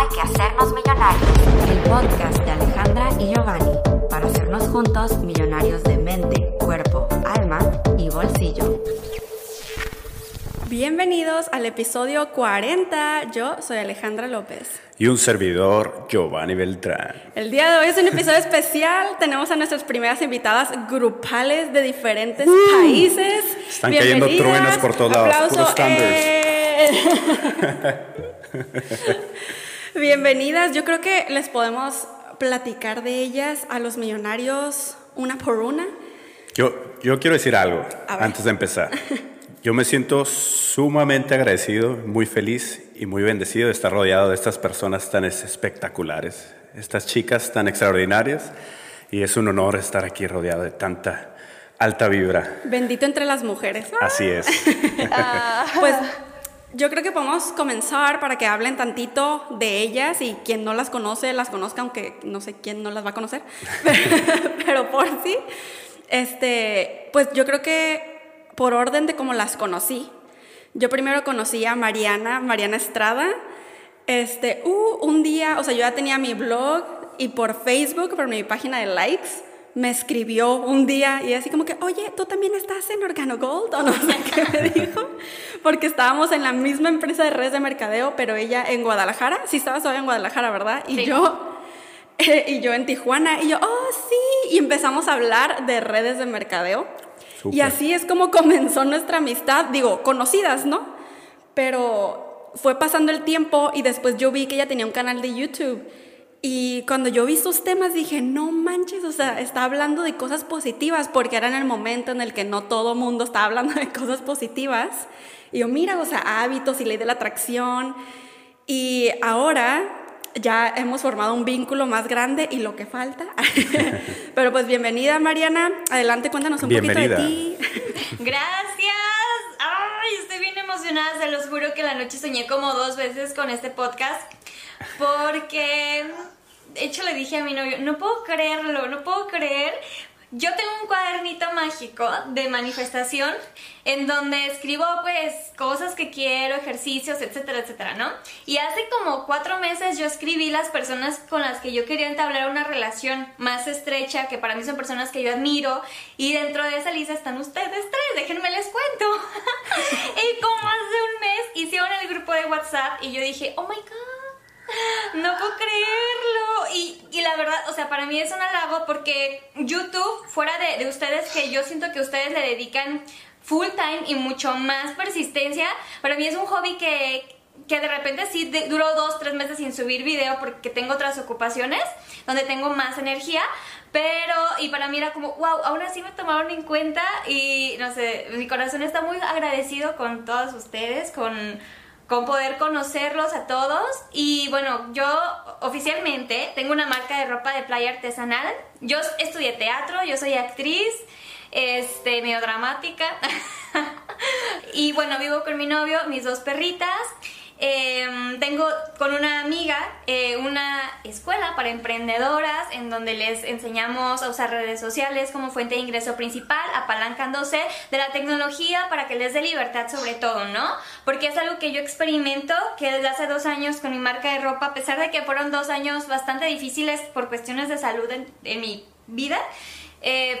Hay que hacernos millonarios, el podcast de Alejandra y Giovanni, para hacernos juntos millonarios de mente, cuerpo, alma y bolsillo. Bienvenidos al episodio 40, yo soy Alejandra López. Y un servidor, Giovanni Beltrán. El día de hoy es un episodio especial, tenemos a nuestras primeras invitadas grupales de diferentes países. Están cayendo truenos por todos lados, puros thunders. Bienvenidas, yo creo que les podemos platicar de ellas a los millonarios una por una. Yo quiero decir algo antes de empezar. Yo me siento sumamente agradecido, muy feliz y muy bendecido de estar rodeado de estas personas tan espectaculares, estas chicas tan extraordinarias, y es un honor estar aquí rodeado de tanta alta vibra. Bendito entre las mujeres. Así es. Pues yo creo que podemos comenzar para que hablen tantito de ellas y quien no las conoce, las conozca, aunque no sé quién no las va a conocer, pero por sí. Pues yo creo que por orden de cómo las conocí. Yo primero conocí a Mariana Estrada. Un día, o sea, yo ya tenía mi blog y por Facebook, por mi página de likes, me escribió un día y así como que, oye, ¿tú también estás en Organo Gold? O no sé qué me dijo, porque estábamos en la misma empresa de redes de mercadeo, pero ella en Guadalajara. Sí, estabas hoy en Guadalajara, ¿verdad? Y sí. yo en Tijuana. Y yo, oh, sí. Y empezamos a hablar de redes de mercadeo. Super. Y así es como comenzó nuestra amistad, digo, conocidas, ¿no? Pero fue pasando el tiempo y después yo vi que ella tenía un canal de YouTube y cuando yo vi sus temas dije, no manches, o sea, está hablando de cosas positivas porque era en el momento en el que no todo mundo estaba hablando de cosas positivas. Y yo, mira, o sea, hábitos y ley de la atracción y ahora ya hemos formado un vínculo más grande y lo que falta. Pero pues bienvenida, Mariana. Adelante, cuéntanos un poquito de ti. Gracias. Ay, estoy bien emocionada. Se los juro que la noche soñé como 2 veces con este podcast. Porque, de hecho, le dije a mi novio, no puedo creer. Yo tengo un cuadernito mágico de manifestación en donde escribo, pues, cosas que quiero, ejercicios, etcétera, etcétera, ¿no? Y hace como 4 meses yo escribí las personas con las que yo quería entablar una relación más estrecha, que para mí son personas que yo admiro, y dentro de esa lista están ustedes 3, déjenme les cuento. Y como hace 1 mes hicieron el grupo de WhatsApp y yo dije, oh my God, no puedo creerlo. Y la verdad, o sea, para mí es un halago porque YouTube, fuera de ustedes, que yo siento que ustedes le dedican full time y mucho más persistencia, para mí es un hobby que de repente sí duró 2, 3 meses sin subir video porque tengo otras ocupaciones donde tengo más energía, pero, y para mí era como, wow, aún así me tomaron en cuenta y no sé, mi corazón está muy agradecido con todos ustedes, con poder conocerlos a todos. Y bueno, yo oficialmente tengo una marca de ropa de playa artesanal. Yo estudié teatro, yo soy actriz, medio dramática. Y bueno, vivo con mi novio, mis 2 perritas. Tengo con una amiga una escuela para emprendedoras en donde les enseñamos a usar redes sociales como fuente de ingreso principal, apalancándose de la tecnología para que les dé libertad sobre todo, ¿no? Porque es algo que yo experimento, que desde hace 2 años con mi marca de ropa, a pesar de que fueron 2 años bastante difíciles por cuestiones de salud en mi vida,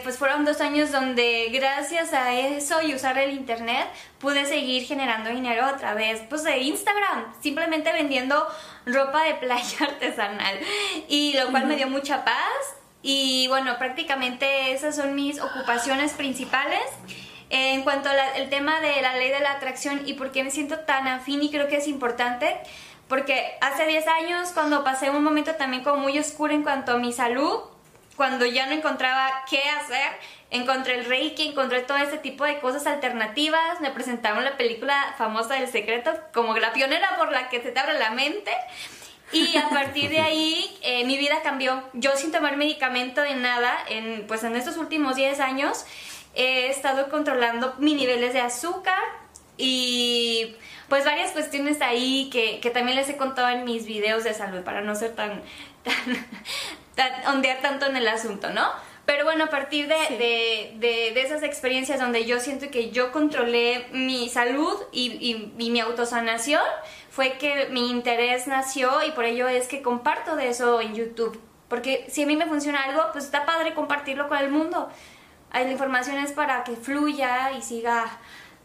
pues fueron 2 años donde gracias a eso y usar el internet pude seguir generando dinero a través, pues, de Instagram, simplemente vendiendo ropa de playa artesanal, y lo cual me dio mucha paz. Y bueno, prácticamente esas son mis ocupaciones principales. En cuanto al tema de la ley de la atracción y por qué me siento tan afín, y creo que es importante porque hace 10 años cuando pasé un momento también como muy oscuro en cuanto a mi salud, cuando ya no encontraba qué hacer, encontré el Reiki, encontré todo ese tipo de cosas alternativas. Me presentaron la película famosa del secreto como la pionera por la que se te abre la mente. Y a partir de ahí mi vida cambió. Yo sin tomar medicamento de nada, pues en estos últimos 10 años he estado controlando mis niveles de azúcar y pues varias cuestiones ahí que también les he contado en mis videos de salud para no ser tan ondear tanto en el asunto, ¿no? Pero bueno, a partir de esas experiencias donde yo siento que yo controlé mi salud y mi autosanación, fue que mi interés nació y por ello es que comparto de eso en YouTube. Porque si a mí me funciona algo, pues está padre compartirlo con el mundo. La información es para que fluya y siga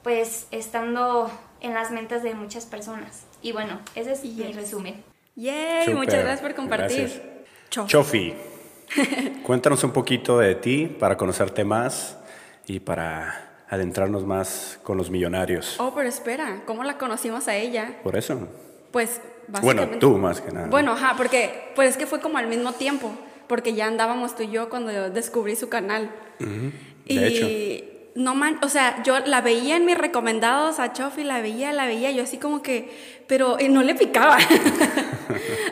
pues estando en las mentes de muchas personas. Y bueno, ese es mi resumen. ¡Yay! Super. Muchas gracias por compartir. Gracias. Chofi, cuéntanos un poquito de ti para conocerte más y para adentrarnos más con los millonarios. Oh, pero espera, ¿cómo la conocimos a ella? Por eso. Pues básicamente... Bueno, tú más que nada. Bueno, ajá, porque pues es que fue como al mismo tiempo, porque ya andábamos tú y yo cuando yo descubrí su canal. Y de hecho. No man, o sea, yo la veía en mis recomendados a Chofi, la veía, yo así como que, pero no le picaba.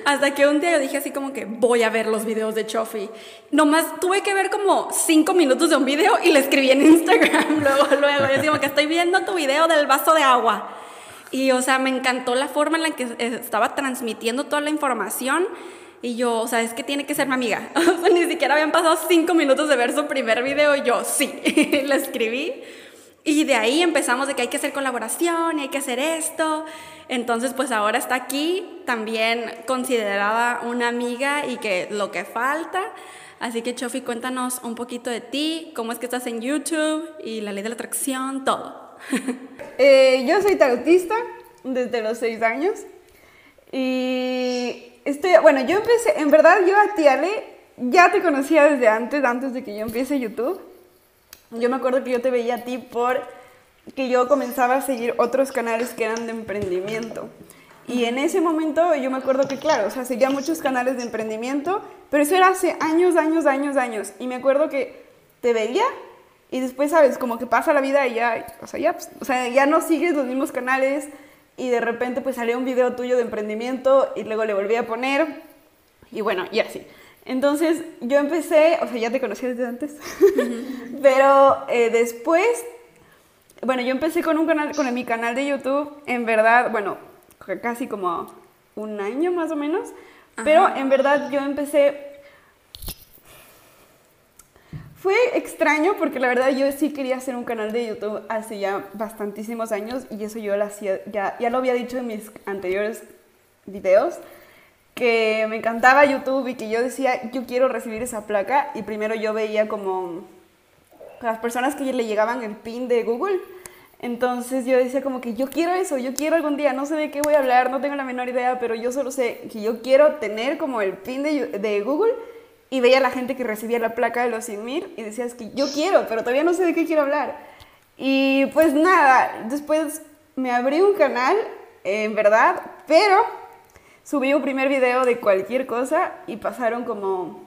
Hasta que un día yo dije así como que voy a ver los videos de Chofi. Nomás tuve que ver como 5 minutos de un video y le escribí en Instagram luego. Yo digo que estoy viendo tu video del vaso de agua. Y o sea, me encantó la forma en la que estaba transmitiendo toda la información. Y yo, o sea, es que tiene que ser mi amiga. Ni siquiera habían pasado 5 minutos de ver su primer video y yo, sí, la escribí. Y de ahí empezamos de que hay que hacer colaboración y hay que hacer esto. Entonces, pues ahora está aquí, también considerada una amiga y que lo que falta. Así que, Chofi, cuéntanos un poquito de ti, cómo es que estás en YouTube y la ley de la atracción, todo. Yo soy tarotista desde los 6 años. Y... Bueno, yo empecé, en verdad yo a ti, Ale, ya te conocía desde antes de que yo empiece YouTube. Yo me acuerdo que yo te veía a ti porque yo comenzaba a seguir otros canales que eran de emprendimiento. Y en ese momento yo me acuerdo que, claro, o sea, seguía muchos canales de emprendimiento, pero eso era hace años. Y me acuerdo que te veía y después, ¿sabes? Como que pasa la vida y ya no sigues los mismos canales. Y de repente pues salió un video tuyo de emprendimiento y luego le volví a poner y bueno, y así. Entonces yo empecé, o sea, ya te conocía desde antes, pero después, bueno, yo empecé con un canal, con mi canal de YouTube, en verdad, bueno, casi como un año más o menos, pero en verdad yo empecé... Fue extraño porque la verdad yo sí quería hacer un canal de YouTube hace ya bastantísimos años y eso yo lo hacía, ya lo había dicho en mis anteriores videos, que me encantaba YouTube y que yo decía, yo quiero recibir esa placa, y primero yo veía como las personas que le llegaban el pin de Google, entonces yo decía como que yo quiero eso, yo quiero algún día, no sé de qué voy a hablar, no tengo la menor idea, pero yo solo sé que yo quiero tener como el pin de Google. Y veía a la gente que recibía la placa de los 100,000 y decías que yo quiero, pero todavía no sé de qué quiero hablar. Y pues nada, después me abrí un canal, en verdad, pero subí un primer video de cualquier cosa y pasaron como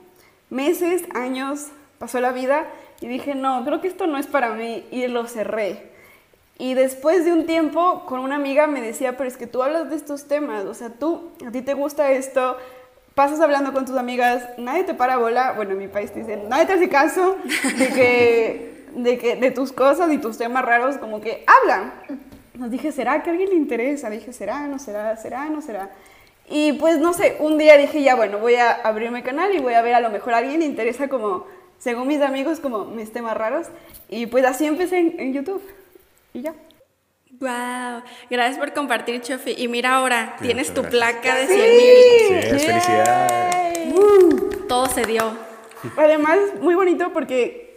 meses, años, pasó la vida y dije, no, creo que esto no es para mí y lo cerré. Y después de un tiempo con una amiga me decía, pero es que tú hablas de estos temas, o sea, tú, a ti te gusta esto... Pasas hablando con tus amigas, nadie te para bola, bueno, en mi país te dicen, nadie te hace caso de tus cosas y tus temas raros, como que hablan. Nos dije, ¿será que a alguien le interesa? Dije, ¿será? ¿No será? ¿Será? ¿No será? Y pues, no sé, un día dije, ya, bueno, voy a abrirme canal y voy a ver, a lo mejor a alguien le interesa como, según mis amigos, como mis temas raros. Y pues así empecé en YouTube. Y ya. Wow, gracias por compartir, Chofi. Y mira ahora, tienes tu placa de 100,000. Sí, yes, felicidades. Todo se dio. Además, muy bonito porque,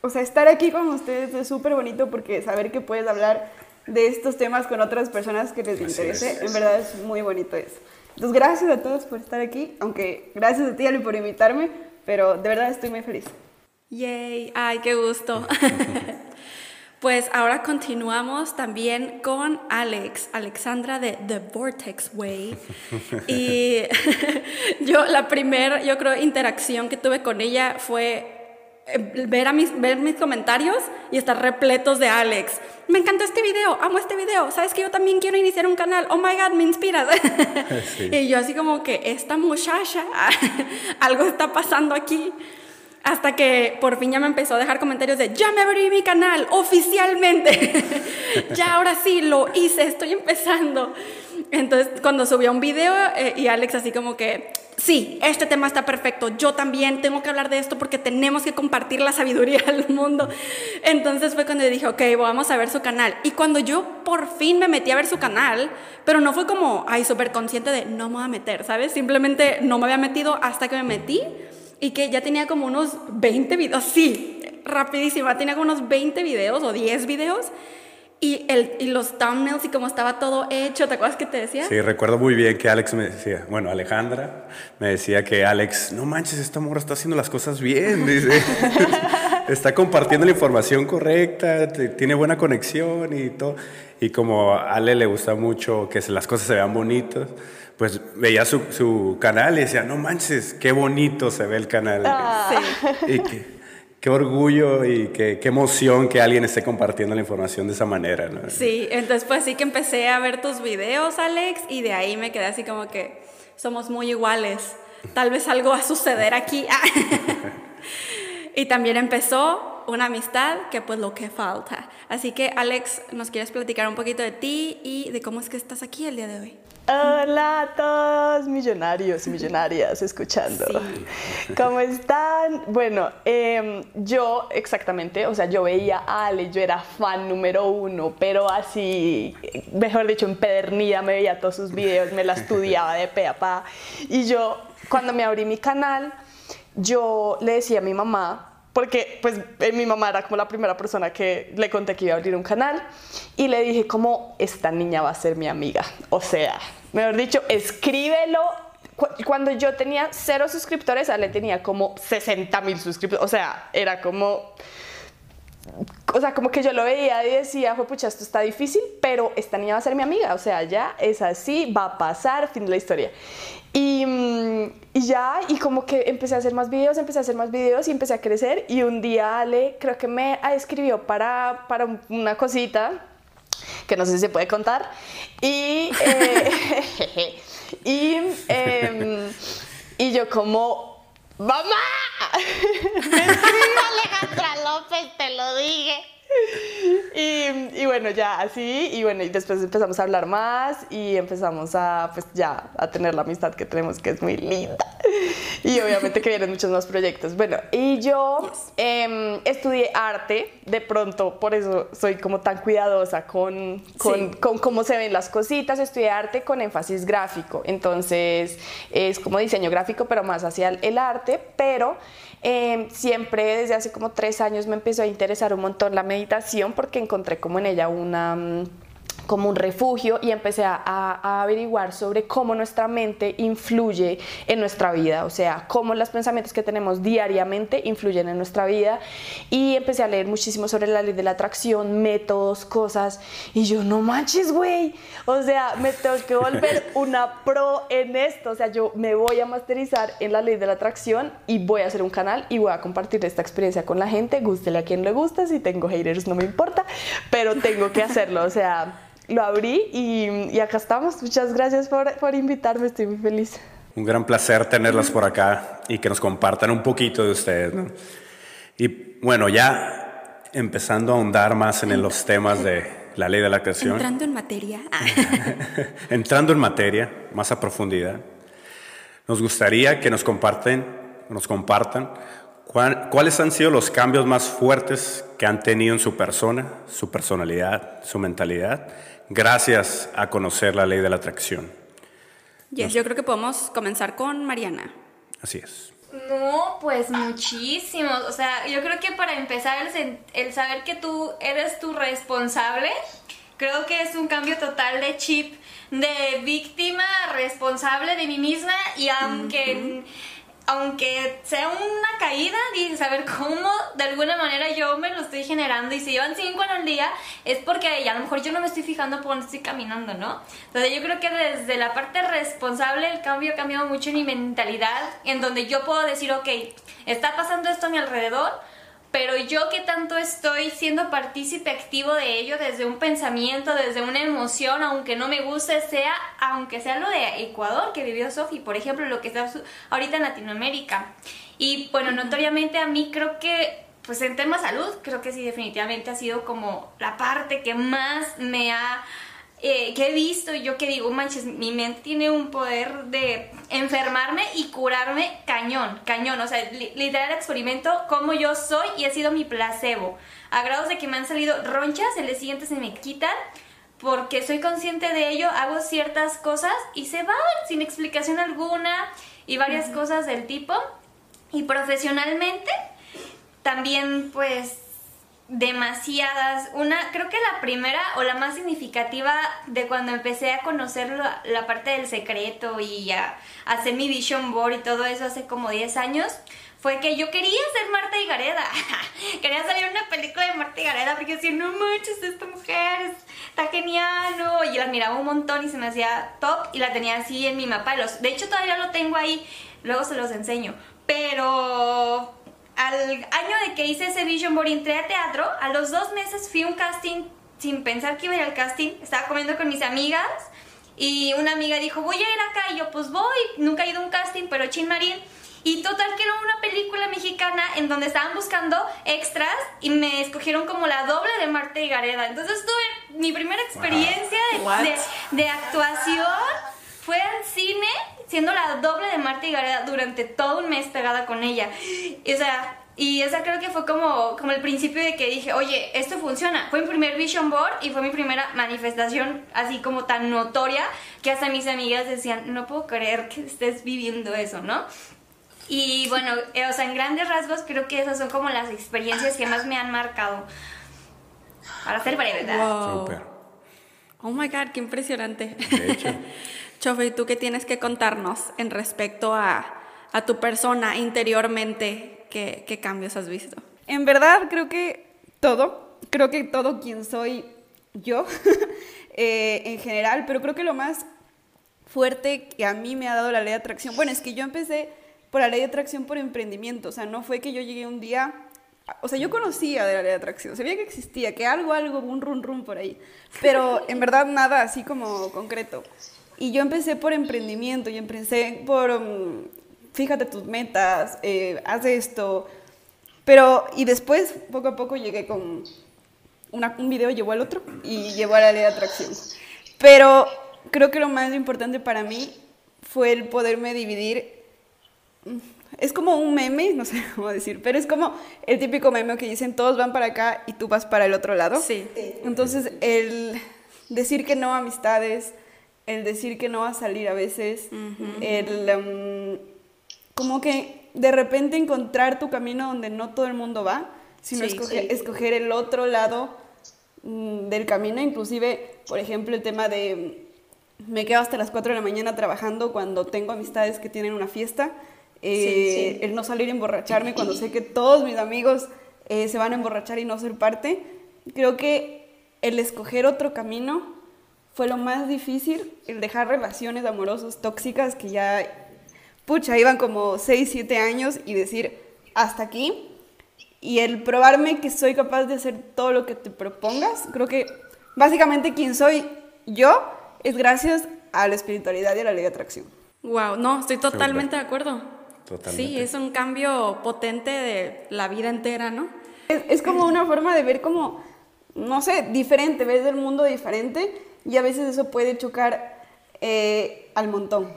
o sea, estar aquí con ustedes es súper bonito porque saber que puedes hablar de estos temas con otras personas que les interese, en verdad es muy bonito eso. Entonces, gracias a todos por estar aquí, aunque gracias a ti, Ale, por invitarme, pero de verdad estoy muy feliz. Yay, ay, qué gusto. Pues ahora continuamos también con Alexandra de The Vortex Way. Y yo creo, interacción que tuve con ella fue ver mis comentarios y estar repletos de Alex. Me encantó este video, amo este video, ¿sabes que yo también quiero iniciar un canal? Oh my God, me inspiras. Sí. Y yo así como que esta muchacha, algo está pasando aquí. Hasta que por fin ya me empezó a dejar comentarios de ya me abrí mi canal oficialmente. Ya ahora sí lo hice, estoy empezando. Entonces, cuando subía un video y Alex así como que, sí, este tema está perfecto, yo también tengo que hablar de esto porque tenemos que compartir la sabiduría al mundo. Entonces fue cuando yo dije, ok, vamos a ver su canal. Y cuando yo por fin me metí a ver su canal, pero no fue como, ay, súper consciente de no me voy a meter, ¿sabes? Simplemente no me había metido hasta que me metí y que ya tenía como unos 20 videos, sí, rapidísima, tenía como unos 20 videos o 10 videos. Y los thumbnails y cómo estaba todo hecho, ¿te acuerdas que te decía? Sí, recuerdo muy bien que Alex me decía, bueno, Alejandra me decía que Alex, no manches, esta morra está haciendo las cosas bien, dice. Está compartiendo la información correcta, tiene buena conexión y todo. Y como a Ale le gusta mucho que las cosas se vean bonitas, pues veía su canal y decía, no manches, qué bonito se ve el canal. Ah, sí. Y que... Qué orgullo y qué emoción que alguien esté compartiendo la información de esa manera, ¿no? Sí, entonces pues sí que empecé a ver tus videos, Alex, y de ahí me quedé así como que somos muy iguales. Tal vez algo va a suceder aquí. Y también empezó una amistad que pues lo que falta. Así que, Alex, ¿nos quieres platicar un poquito de ti y de cómo es que estás aquí el día de hoy? Hola a todos millonarios y millonarias escuchando. Sí. ¿Cómo están? Bueno, yo exactamente, o sea, yo veía a Ale, yo era fan número 1, pero así, mejor dicho, empedernida, me veía todos sus videos, me la estudiaba de pe a pa. Y yo, cuando me abrí mi canal, yo le decía a mi mamá, porque pues mi mamá era como la primera persona que le conté que iba a abrir un canal y le dije como esta niña va a ser mi amiga, o sea, mejor dicho, escríbelo. Cuando yo tenía 0 suscriptores, Ale tenía como 60,000 suscriptores, o sea, era como... O sea, como que yo lo veía y decía, pucha, esto está difícil, pero esta niña va a ser mi amiga, o sea, ya es así, va a pasar, fin de la historia. Y ya, y como que empecé a hacer más videos y empecé a crecer. Y un día Ale, creo que me escribió para una cosita que no sé si se puede contar. Y yo como... ¡Mamá! Me escribió Alejandra López, te lo dije. Y bueno, ya así, y bueno, y después empezamos a hablar más y empezamos a, pues ya, a tener la amistad que tenemos, que es muy linda. Y obviamente que vienen muchos más proyectos. Bueno, y yo estudié arte, de pronto, por eso soy como tan cuidadosa con cómo se ven las cositas. Estudié arte con énfasis gráfico, entonces es como diseño gráfico, pero más hacia el arte, pero... siempre desde hace como 3 años me empezó a interesar un montón la meditación porque encontré como en ella como un refugio y empecé a averiguar sobre cómo nuestra mente influye en nuestra vida, o sea, cómo los pensamientos que tenemos diariamente influyen en nuestra vida, y empecé a leer muchísimo sobre la ley de la atracción, métodos, cosas, y yo, no manches, güey, o sea, me tengo que volver una pro en esto, o sea, yo me voy a masterizar en la ley de la atracción y voy a hacer un canal y voy a compartir esta experiencia con la gente, gústele a quien le gusta, si tengo haters no me importa, pero tengo que hacerlo, o sea... Lo abrí y acá estamos. Muchas gracias por invitarme, estoy muy feliz. Un gran placer tenerlas por acá y que nos compartan un poquito de ustedes, ¿no? Y bueno, ya empezando a ahondar más en los temas de la ley de la atracción. Entrando en materia. Entrando en materia, más a profundidad. Nos gustaría que nos compartan cuáles han sido los cambios más fuertes que han tenido en su persona, su personalidad, su mentalidad, gracias a conocer la ley de la atracción. Yes, yo creo que podemos comenzar con Mariana. Así es. No, pues muchísimos. O sea, yo creo que para empezar el saber que tú eres tu responsable, creo que es un cambio total de chip, de víctima, responsable de mí misma, y aunque sea una caída, y saber cómo de alguna manera yo me lo estoy generando, y si llevan 5 en un día es porque a lo mejor yo no me estoy fijando por dónde estoy caminando, ¿no? Entonces yo creo que desde la parte responsable el cambio ha cambiado mucho en mi mentalidad, en donde yo puedo decir, ok, está pasando esto a mi alrededor, pero yo qué tanto estoy siendo partícipe activo de ello, desde un pensamiento, desde una emoción, aunque no me guste, aunque sea lo de Ecuador que vivió Chofi, por ejemplo, lo que está ahorita en Latinoamérica. Y bueno, notoriamente a mí creo que, pues en tema salud, creo que sí definitivamente ha sido como la parte que más me ha que he visto, yo que digo, manches, mi mente tiene un poder de enfermarme y curarme cañón, cañón, o sea, literal experimento como yo soy y he sido mi placebo, a grados de que me han salido ronchas, el día siguiente se me quitan, porque soy consciente de ello, hago ciertas cosas y se van sin explicación alguna y varias cosas del tipo. Y profesionalmente también pues demasiadas, creo que la primera o la más significativa de cuando empecé a conocer la parte del secreto y a hacer mi vision board y todo eso hace como 10 años, fue que yo quería ser Martha Higareda, quería salir en una película de Martha Higareda porque decía, no manches, esta mujer está genial, ¿no? Y la admiraba un montón y se me hacía top y la tenía así en mi mapa, de hecho todavía lo tengo ahí, luego se los enseño, pero... Al año de que hice ese vision board entré a teatro, a los 2 meses fui a un casting sin pensar que iba a ir al casting, estaba comiendo con mis amigas y una amiga dijo voy a ir acá y yo pues voy, nunca he ido a un casting pero chin marín, y total que era una película mexicana en donde estaban buscando extras y me escogieron como la doble de Martha Higareda, entonces tuve mi primera experiencia de actuación. Fue al cine siendo la doble de Martha Higareda durante todo un mes pegada con ella. Y esa creo que fue como el principio de que dije, oye, esto funciona. Fue mi primer vision board y fue mi primera manifestación así como tan notoria que hasta mis amigas decían, no puedo creer que estés viviendo eso, ¿no? Y bueno, o sea, en grandes rasgos creo que esas son como las experiencias que más me han marcado. Para ser breve, ¿verdad? Wow. Super. Oh my God, qué impresionante. De hecho. Chofi, ¿tú qué tienes que contarnos en respecto a tu persona interiormente? ¿Qué cambios has visto? En verdad, creo que todo quien soy yo en general, pero creo que lo más fuerte que a mí me ha dado la ley de atracción, bueno, es que yo empecé por la ley de atracción por emprendimiento, o sea, no fue que yo llegué un día... O sea, yo conocía de la ley de atracción, sabía que existía, que algo, un run run por ahí, pero en verdad nada así como concreto. Y yo empecé por emprendimiento, yo empecé por, fíjate tus metas, haz esto, pero, y después poco a poco llegué con, un video llevó al otro y llevó a la ley de atracción. Pero creo que lo más importante para mí fue el poderme dividir. Es como un meme, no sé cómo decir, pero es como el típico meme que dicen todos van para acá y tú vas para el otro lado. Sí. Entonces, el decir que no a amistades, el decir que no a salir a veces, como que de repente encontrar tu camino donde no todo el mundo va, sino escoger el otro lado del camino, inclusive, por ejemplo, el tema de me quedo hasta las 4 de la mañana trabajando cuando tengo amistades que tienen una fiesta. El no salir a emborracharme cuando sé que todos mis amigos se van a emborrachar y no ser parte. Creo que el escoger otro camino fue lo más difícil, el dejar relaciones amorosas tóxicas que ya, pucha, iban como 6, 7 años y decir hasta aquí, y el probarme que soy capaz de hacer todo lo que te propongas. Creo que básicamente quien soy yo es gracias a la espiritualidad y a la ley de atracción. Wow, no, estoy totalmente de acuerdo. Totalmente. Sí, es un cambio potente de la vida entera, ¿no? Es como una forma de ver como, no sé, diferente, ves el mundo diferente y a veces eso puede chocar al montón.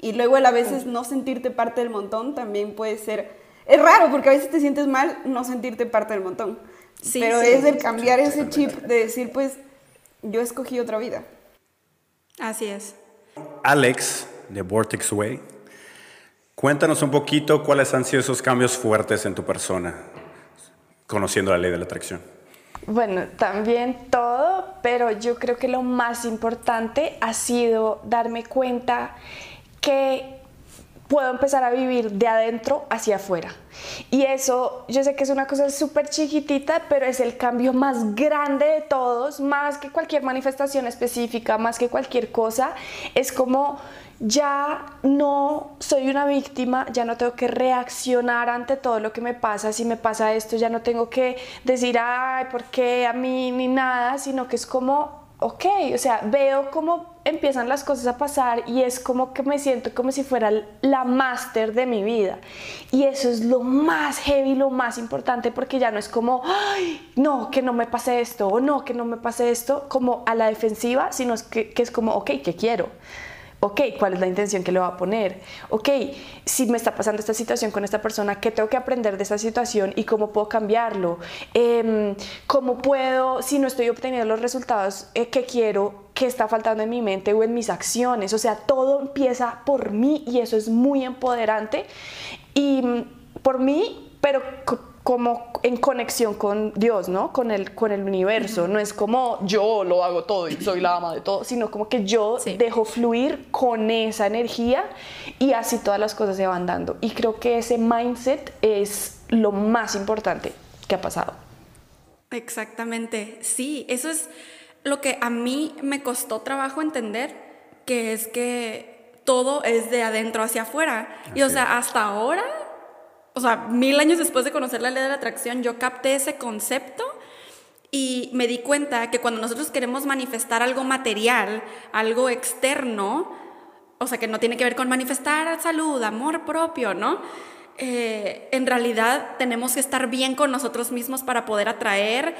Y luego el a veces no sentirte parte del montón también puede ser... Es raro porque a veces te sientes mal no sentirte parte del montón. Sí, pero sí, es el cambiar ese chip de decir, pues, yo escogí otra vida. Así es. Alex, de Vortex Way. Cuéntanos un poquito cuáles han sido esos cambios fuertes en tu persona, conociendo la ley de la atracción. Bueno, también todo, pero yo creo que lo más importante ha sido darme cuenta que puedo empezar a vivir de adentro hacia afuera. Y eso, yo sé que es una cosa súper chiquitita, pero es el cambio más grande de todos, más que cualquier manifestación específica, más que cualquier cosa. Es como... Ya no soy una víctima, ya no tengo que reaccionar ante todo lo que me pasa. Si me pasa esto, ya no tengo que decir, ay, ¿por qué a mí? Ni nada, sino que es como, ok, o sea, veo como empiezan las cosas a pasar y es como que me siento como si fuera la máster de mi vida. Y eso es lo más heavy, lo más importante, porque ya no es como, ay, no, que no me pase esto, o no, que no me pase esto, como a la defensiva, sino que es como, ok, ¿qué quiero? Ok, ¿cuál es la intención que le voy a poner? Ok, si me está pasando esta situación con esta persona, ¿qué tengo que aprender de esta situación y cómo puedo cambiarlo? ¿Cómo puedo, si no estoy obteniendo los resultados que quiero, qué está faltando en mi mente o en mis acciones? O sea, todo empieza por mí y eso es muy empoderante. Y por mí, pero como en conexión con Dios, ¿no? Con el universo. No es como yo lo hago todo y soy la ama de todo, sino como que yo dejo fluir con esa energía y así todas las cosas se van dando. Y creo que ese mindset es lo más importante que ha pasado. Exactamente, sí. Eso es lo que a mí me costó trabajo entender, que es que todo es de adentro hacia afuera. Así y, o sea, hasta ahora... O sea, 1000 años después de conocer la ley de la atracción, yo capté ese concepto y me di cuenta que cuando nosotros queremos manifestar algo material, algo externo, o sea, que no tiene que ver con manifestar salud, amor propio, ¿no? En realidad tenemos que estar bien con nosotros mismos para poder atraer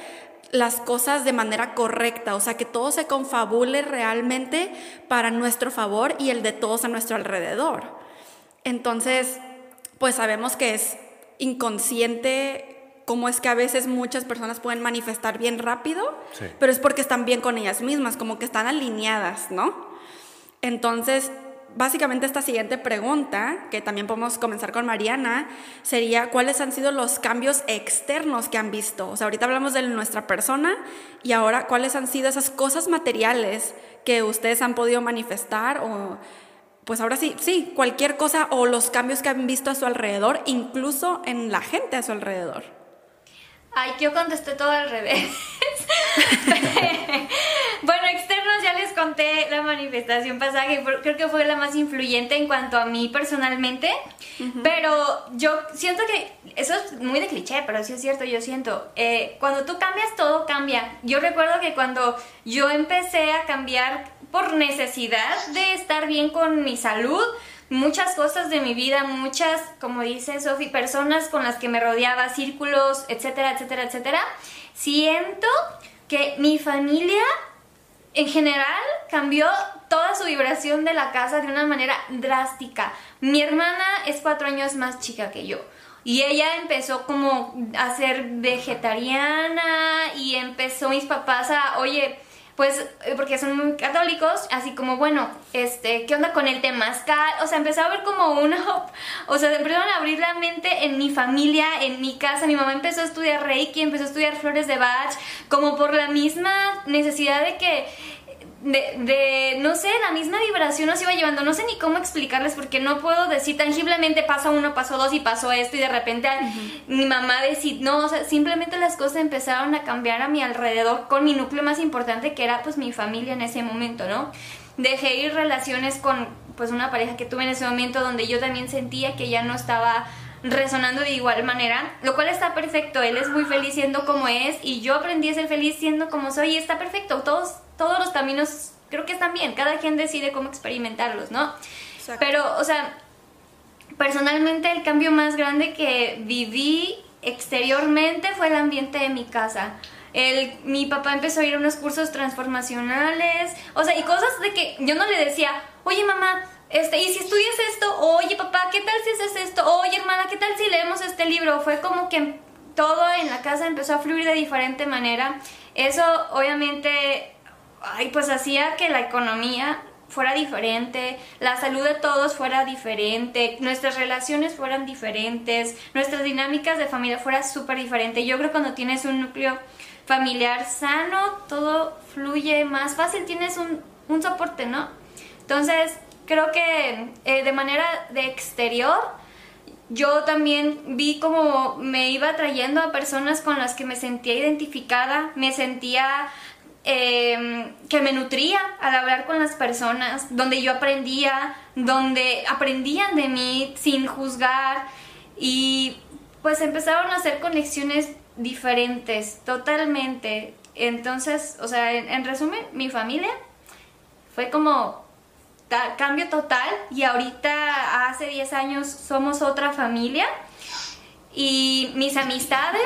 las cosas de manera correcta, o sea, que todo se confabule realmente para nuestro favor y el de todos a nuestro alrededor. Entonces... pues sabemos que es inconsciente cómo es que a veces muchas personas pueden manifestar bien rápido, pero es porque están bien con ellas mismas, como que están alineadas, ¿no? Entonces, básicamente esta siguiente pregunta, que también podemos comenzar con Mariana, sería ¿cuáles han sido los cambios externos que han visto? O sea, ahorita hablamos de nuestra persona y ahora ¿cuáles han sido esas cosas materiales que ustedes han podido manifestar o... pues ahora sí, cualquier cosa o los cambios que han visto a su alrededor, incluso en la gente a su alrededor. Ay, yo contesté todo al revés. Bueno, externos ya les conté la manifestación pasada, creo que fue la más influyente en cuanto a mí personalmente, pero yo siento que, eso es muy de cliché, pero sí es cierto, yo siento, cuando tú cambias todo cambia. Yo recuerdo que cuando yo empecé a cambiar por necesidad de estar bien con mi salud, muchas cosas de mi vida, muchas, como dice Sofi, personas con las que me rodeaba, círculos, etcétera, etcétera, etcétera, siento que mi familia en general cambió toda su vibración de la casa de una manera drástica. Mi hermana es 4 años más chica que yo y ella empezó como a ser vegetariana y empezó mis papás a, oye, pues porque son muy católicos, así como, bueno, ¿qué onda con el temazcal? O sea, empezó a ver como empezaron a abrir la mente en mi familia, en mi casa. Mi mamá empezó a estudiar Reiki, empezó a estudiar Flores de Bach, como por la misma necesidad de que, no sé, la misma vibración nos iba llevando. No sé ni cómo explicarles porque no puedo decir tangiblemente paso 1, paso 2 y paso esto y de repente mi mamá decía, no, o sea, simplemente las cosas empezaron a cambiar a mi alrededor con mi núcleo más importante que era pues mi familia en ese momento, ¿no? Dejé ir relaciones con pues una pareja que tuve en ese momento donde yo también sentía que ya no estaba resonando de igual manera, lo cual está perfecto. Él es muy feliz siendo como es y yo aprendí a ser feliz siendo como soy y está perfecto. Todos los caminos creo que están bien, cada quien decide cómo experimentarlos, ¿no? Exacto. Pero, o sea, personalmente el cambio más grande que viví exteriormente fue el ambiente de mi casa. Mi papá empezó a ir a unos cursos transformacionales, o sea, y cosas de que yo no le decía, oye mamá, ¿y si estudias esto? Oye papá, ¿qué tal si haces esto? Oye hermana, ¿qué tal si leemos este libro? Fue como que todo en la casa empezó a fluir de diferente manera. Eso obviamente... ay, pues hacía que la economía fuera diferente, la salud de todos fuera diferente, nuestras relaciones fueran diferentes, nuestras dinámicas de familia fuera súper diferente. Yo creo que cuando tienes un núcleo familiar sano, todo fluye más fácil, tienes un soporte, ¿no? Entonces, creo que de manera de exterior, yo también vi cómo me iba trayendo a personas con las que me sentía identificada, me sentía... que me nutría al hablar con las personas, donde yo aprendía, donde aprendían de mí sin juzgar y pues empezaron a hacer conexiones diferentes totalmente. Entonces, o sea, en resumen, mi familia fue como cambio total, y ahorita hace 10 años somos otra familia. Y mis amistades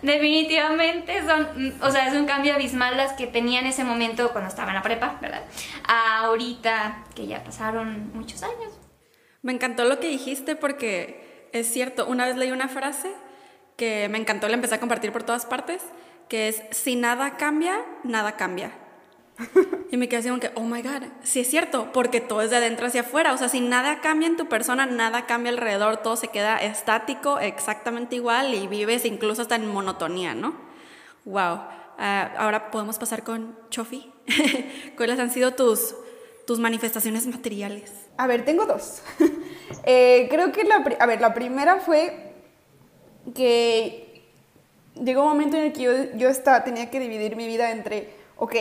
definitivamente son, o sea, es un cambio abismal las que tenía en ese momento cuando estaba en la prepa, ¿verdad? Ahorita que ya pasaron muchos años. Me encantó lo que dijiste porque es cierto, una vez leí una frase que me encantó, la empecé a compartir por todas partes, que es, si nada cambia, nada cambia. Y me quedé así como que, oh my God, sí es cierto, porque todo es de adentro hacia afuera. O sea, si nada cambia en tu persona, nada cambia alrededor, todo se queda estático, exactamente igual, y vives incluso hasta en monotonía, ¿no? Wow. Ahora podemos pasar con Chofi. ¿Cuáles han sido tus manifestaciones materiales? A ver, tengo dos. Creo que la primera fue que llegó un momento en el que yo tenía que dividir mi vida entre... ok,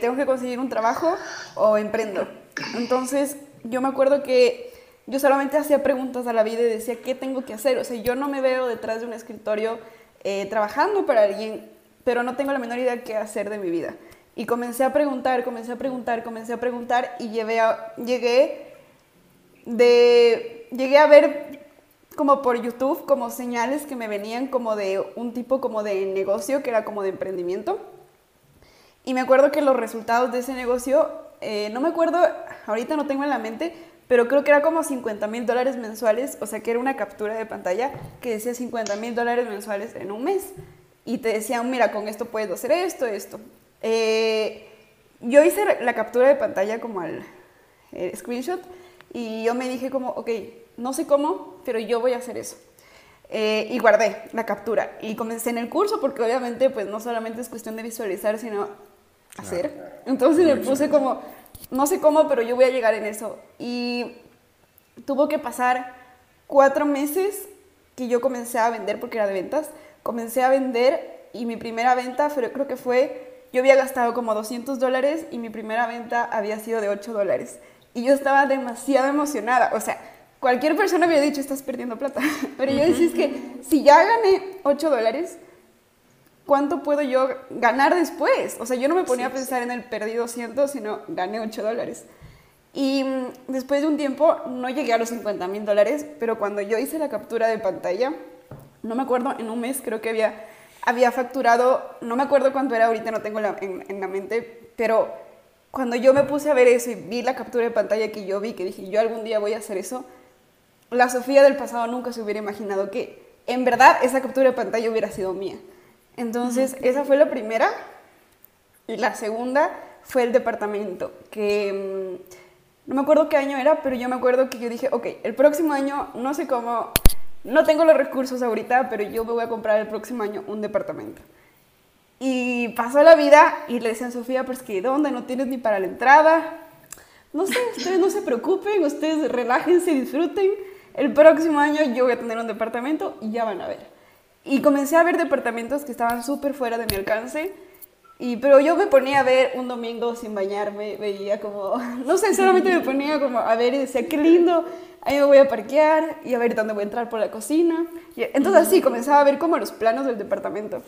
tengo que conseguir un trabajo o emprendo. Entonces, yo me acuerdo que yo solamente hacía preguntas a la vida y decía, ¿qué tengo que hacer? O sea, yo no me veo detrás de un escritorio trabajando para alguien, pero no tengo la menor idea qué hacer de mi vida. Y comencé a preguntar y llegué a ver como por YouTube como señales que me venían como de un tipo como de negocio que era como de emprendimiento. Y me acuerdo que los resultados de ese negocio, no me acuerdo, ahorita no tengo en la mente, pero creo que era como $50,000 mensuales, o sea que era una captura de pantalla que decía $50,000 mensuales en un mes. Y te decían, mira, con esto puedes hacer esto. Yo hice la captura de pantalla como el screenshot y yo me dije como, ok, no sé cómo, pero yo voy a hacer eso. Y guardé la captura y comencé en el curso porque obviamente pues no solamente es cuestión de visualizar, sino hacer. Entonces le puse como, no sé cómo, pero yo voy a llegar en eso. Y tuvo que pasar 4 meses que yo comencé a vender, porque era de ventas. Comencé a vender y mi primera venta creo que fue, yo había gastado como $200 y mi primera venta había sido de $8. Y yo estaba demasiado emocionada, o sea, cualquier persona había dicho, estás perdiendo plata. Pero yo decía, es que si ya gané $8, ¿cuánto puedo yo ganar después? O sea, yo no me ponía a pensar en el perdí 200, sino gané $8. Y después de un tiempo, no llegué a los $50,000, pero cuando yo hice la captura de pantalla, no me acuerdo, en un mes creo que había facturado, no me acuerdo cuánto era ahorita, no tengo en la mente, pero cuando yo me puse a ver eso y vi la captura de pantalla que yo vi, que dije, yo algún día voy a hacer eso, la Sofía del pasado nunca se hubiera imaginado que en verdad esa captura de pantalla hubiera sido mía. Entonces, esa fue la primera. Y la segunda fue el departamento, que no me acuerdo qué año era, pero yo me acuerdo que yo dije, ok, el próximo año, no sé cómo, no tengo los recursos ahorita, pero yo me voy a comprar el próximo año un departamento. Y pasó la vida y le decían, Sofía, pues que ¿dónde? No tienes ni para la entrada. No sé, ustedes no se preocupen, ustedes relájense, disfruten. El próximo año yo voy a tener un departamento y ya van a ver. Y comencé a ver departamentos que estaban súper fuera de mi alcance, pero yo me ponía a ver un domingo sin bañarme, veía como, no sé, solamente me ponía como a ver y decía, qué lindo, ahí me voy a parquear y a ver dónde voy a entrar por la cocina. Y entonces así comenzaba a ver como los planos del departamento.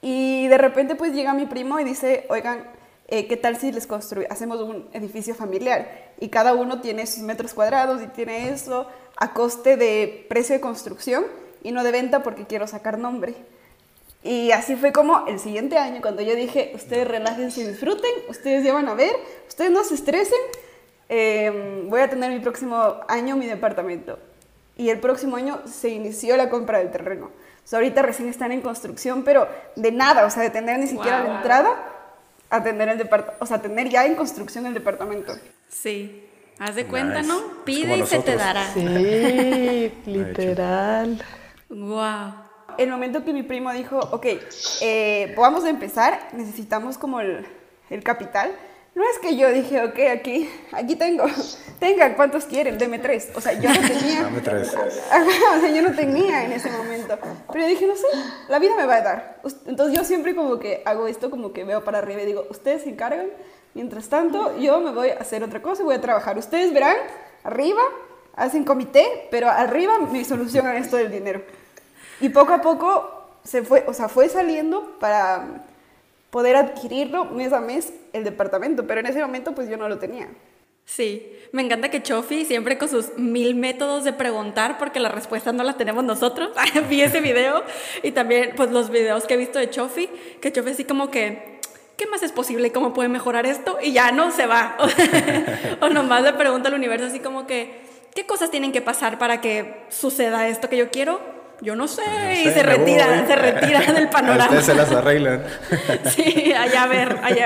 Y de repente pues llega mi primo y dice, oigan, ¿qué tal si les hacemos un edificio familiar? Y cada uno tiene sus metros cuadrados y tiene eso a coste de precio de construcción y no de venta porque quiero sacar nombre. Y así fue como el siguiente año cuando yo dije, ustedes relájense y disfruten, ustedes ya van a ver, ustedes no se estresen, voy a tener mi próximo año mi departamento. Y el próximo año se inició la compra del terreno. So, ahorita recién están en construcción, pero de nada, o sea, de tener ni siquiera la entrada... a tener tener ya en construcción el departamento. Sí, haz de cuenta, ¿no? Pide y se te dará. Sí, literal. Wow. El momento que mi primo dijo, ok, vamos a empezar, necesitamos como el capital. No es que yo dije, ok, aquí tengo. Tengan, ¿cuántos quieren? Deme 3. O sea, yo no tenía. Dame 3. O sea, yo no tenía en ese momento. Pero yo dije, no sé, la vida me va a dar. Entonces yo siempre como que hago esto, como que veo para arriba y digo, ustedes se encargan. Mientras tanto, yo me voy a hacer otra cosa, voy a trabajar. Ustedes verán, arriba, hacen comité, pero arriba mi solución a esto del dinero. Y poco a poco se fue, o sea, fue saliendo para... poder adquirirlo mes a mes el departamento, pero en ese momento pues yo no lo tenía. Sí, me encanta que Chofi siempre con sus 1000 métodos de preguntar, porque las respuestas no las tenemos nosotros. Vi ese video y también pues los videos que he visto de Chofi, que Chofi así como que ¿qué más es posible? ¿Cómo puede mejorar esto? Y ya no se va. O nomás le pregunta al universo así como que ¿qué cosas tienen que pasar para que suceda esto que yo quiero? Yo no sé. Y se retira del panorama. Ustedes se las arreglan. Sí, allá a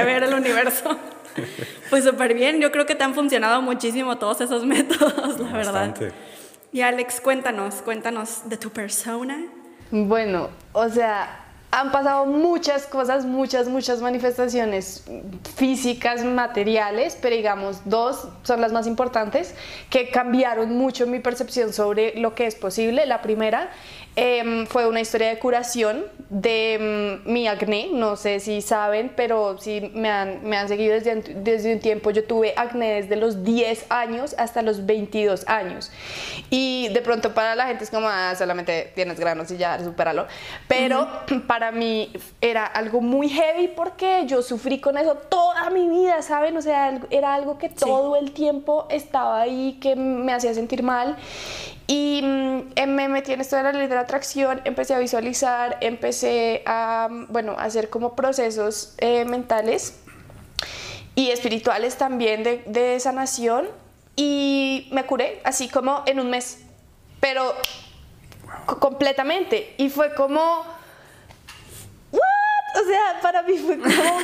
ver el universo. Pues súper bien, yo creo que te han funcionado muchísimo todos esos métodos, la bastante. Verdad. Y Alex, cuéntanos de tu persona. Bueno, o sea, han pasado muchas cosas, muchas manifestaciones físicas, materiales, pero digamos, dos son las más importantes que cambiaron mucho mi percepción sobre lo que es posible. La primera fue una historia de curación de mi acné. No sé si saben, pero si me han seguido desde un tiempo, yo tuve acné desde los 10 años hasta los 22 años. Y de pronto para la gente es como, solamente tienes granos y ya, supéralo. Pero para mí era algo muy heavy porque yo sufrí con eso toda mi vida, ¿saben? O sea, era algo que todo el tiempo estaba ahí, que me hacía sentir mal. Y me metí en esto de la ley de la atracción, empecé a visualizar, empecé a, hacer como procesos mentales y espirituales también de sanación, y me curé así como en un mes, pero completamente. Y fue como, ¿what? O sea, para mí fue como,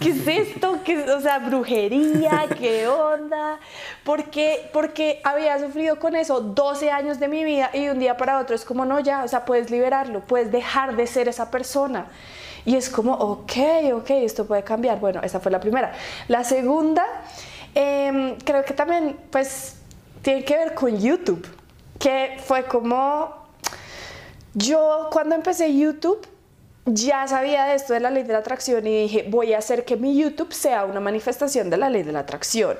¿qué es esto? O sea, brujería, ¿qué onda? Porque había sufrido con eso 12 años de mi vida, y de un día para otro es como, no, ya, o sea, puedes liberarlo, puedes dejar de ser esa persona. Y es como, ok, esto puede cambiar. Bueno, esa fue la primera. La segunda, creo que también, pues, tiene que ver con YouTube, que fue como, yo cuando empecé YouTube, ya sabía de esto de la ley de la atracción y dije, voy a hacer que mi YouTube sea una manifestación de la ley de la atracción.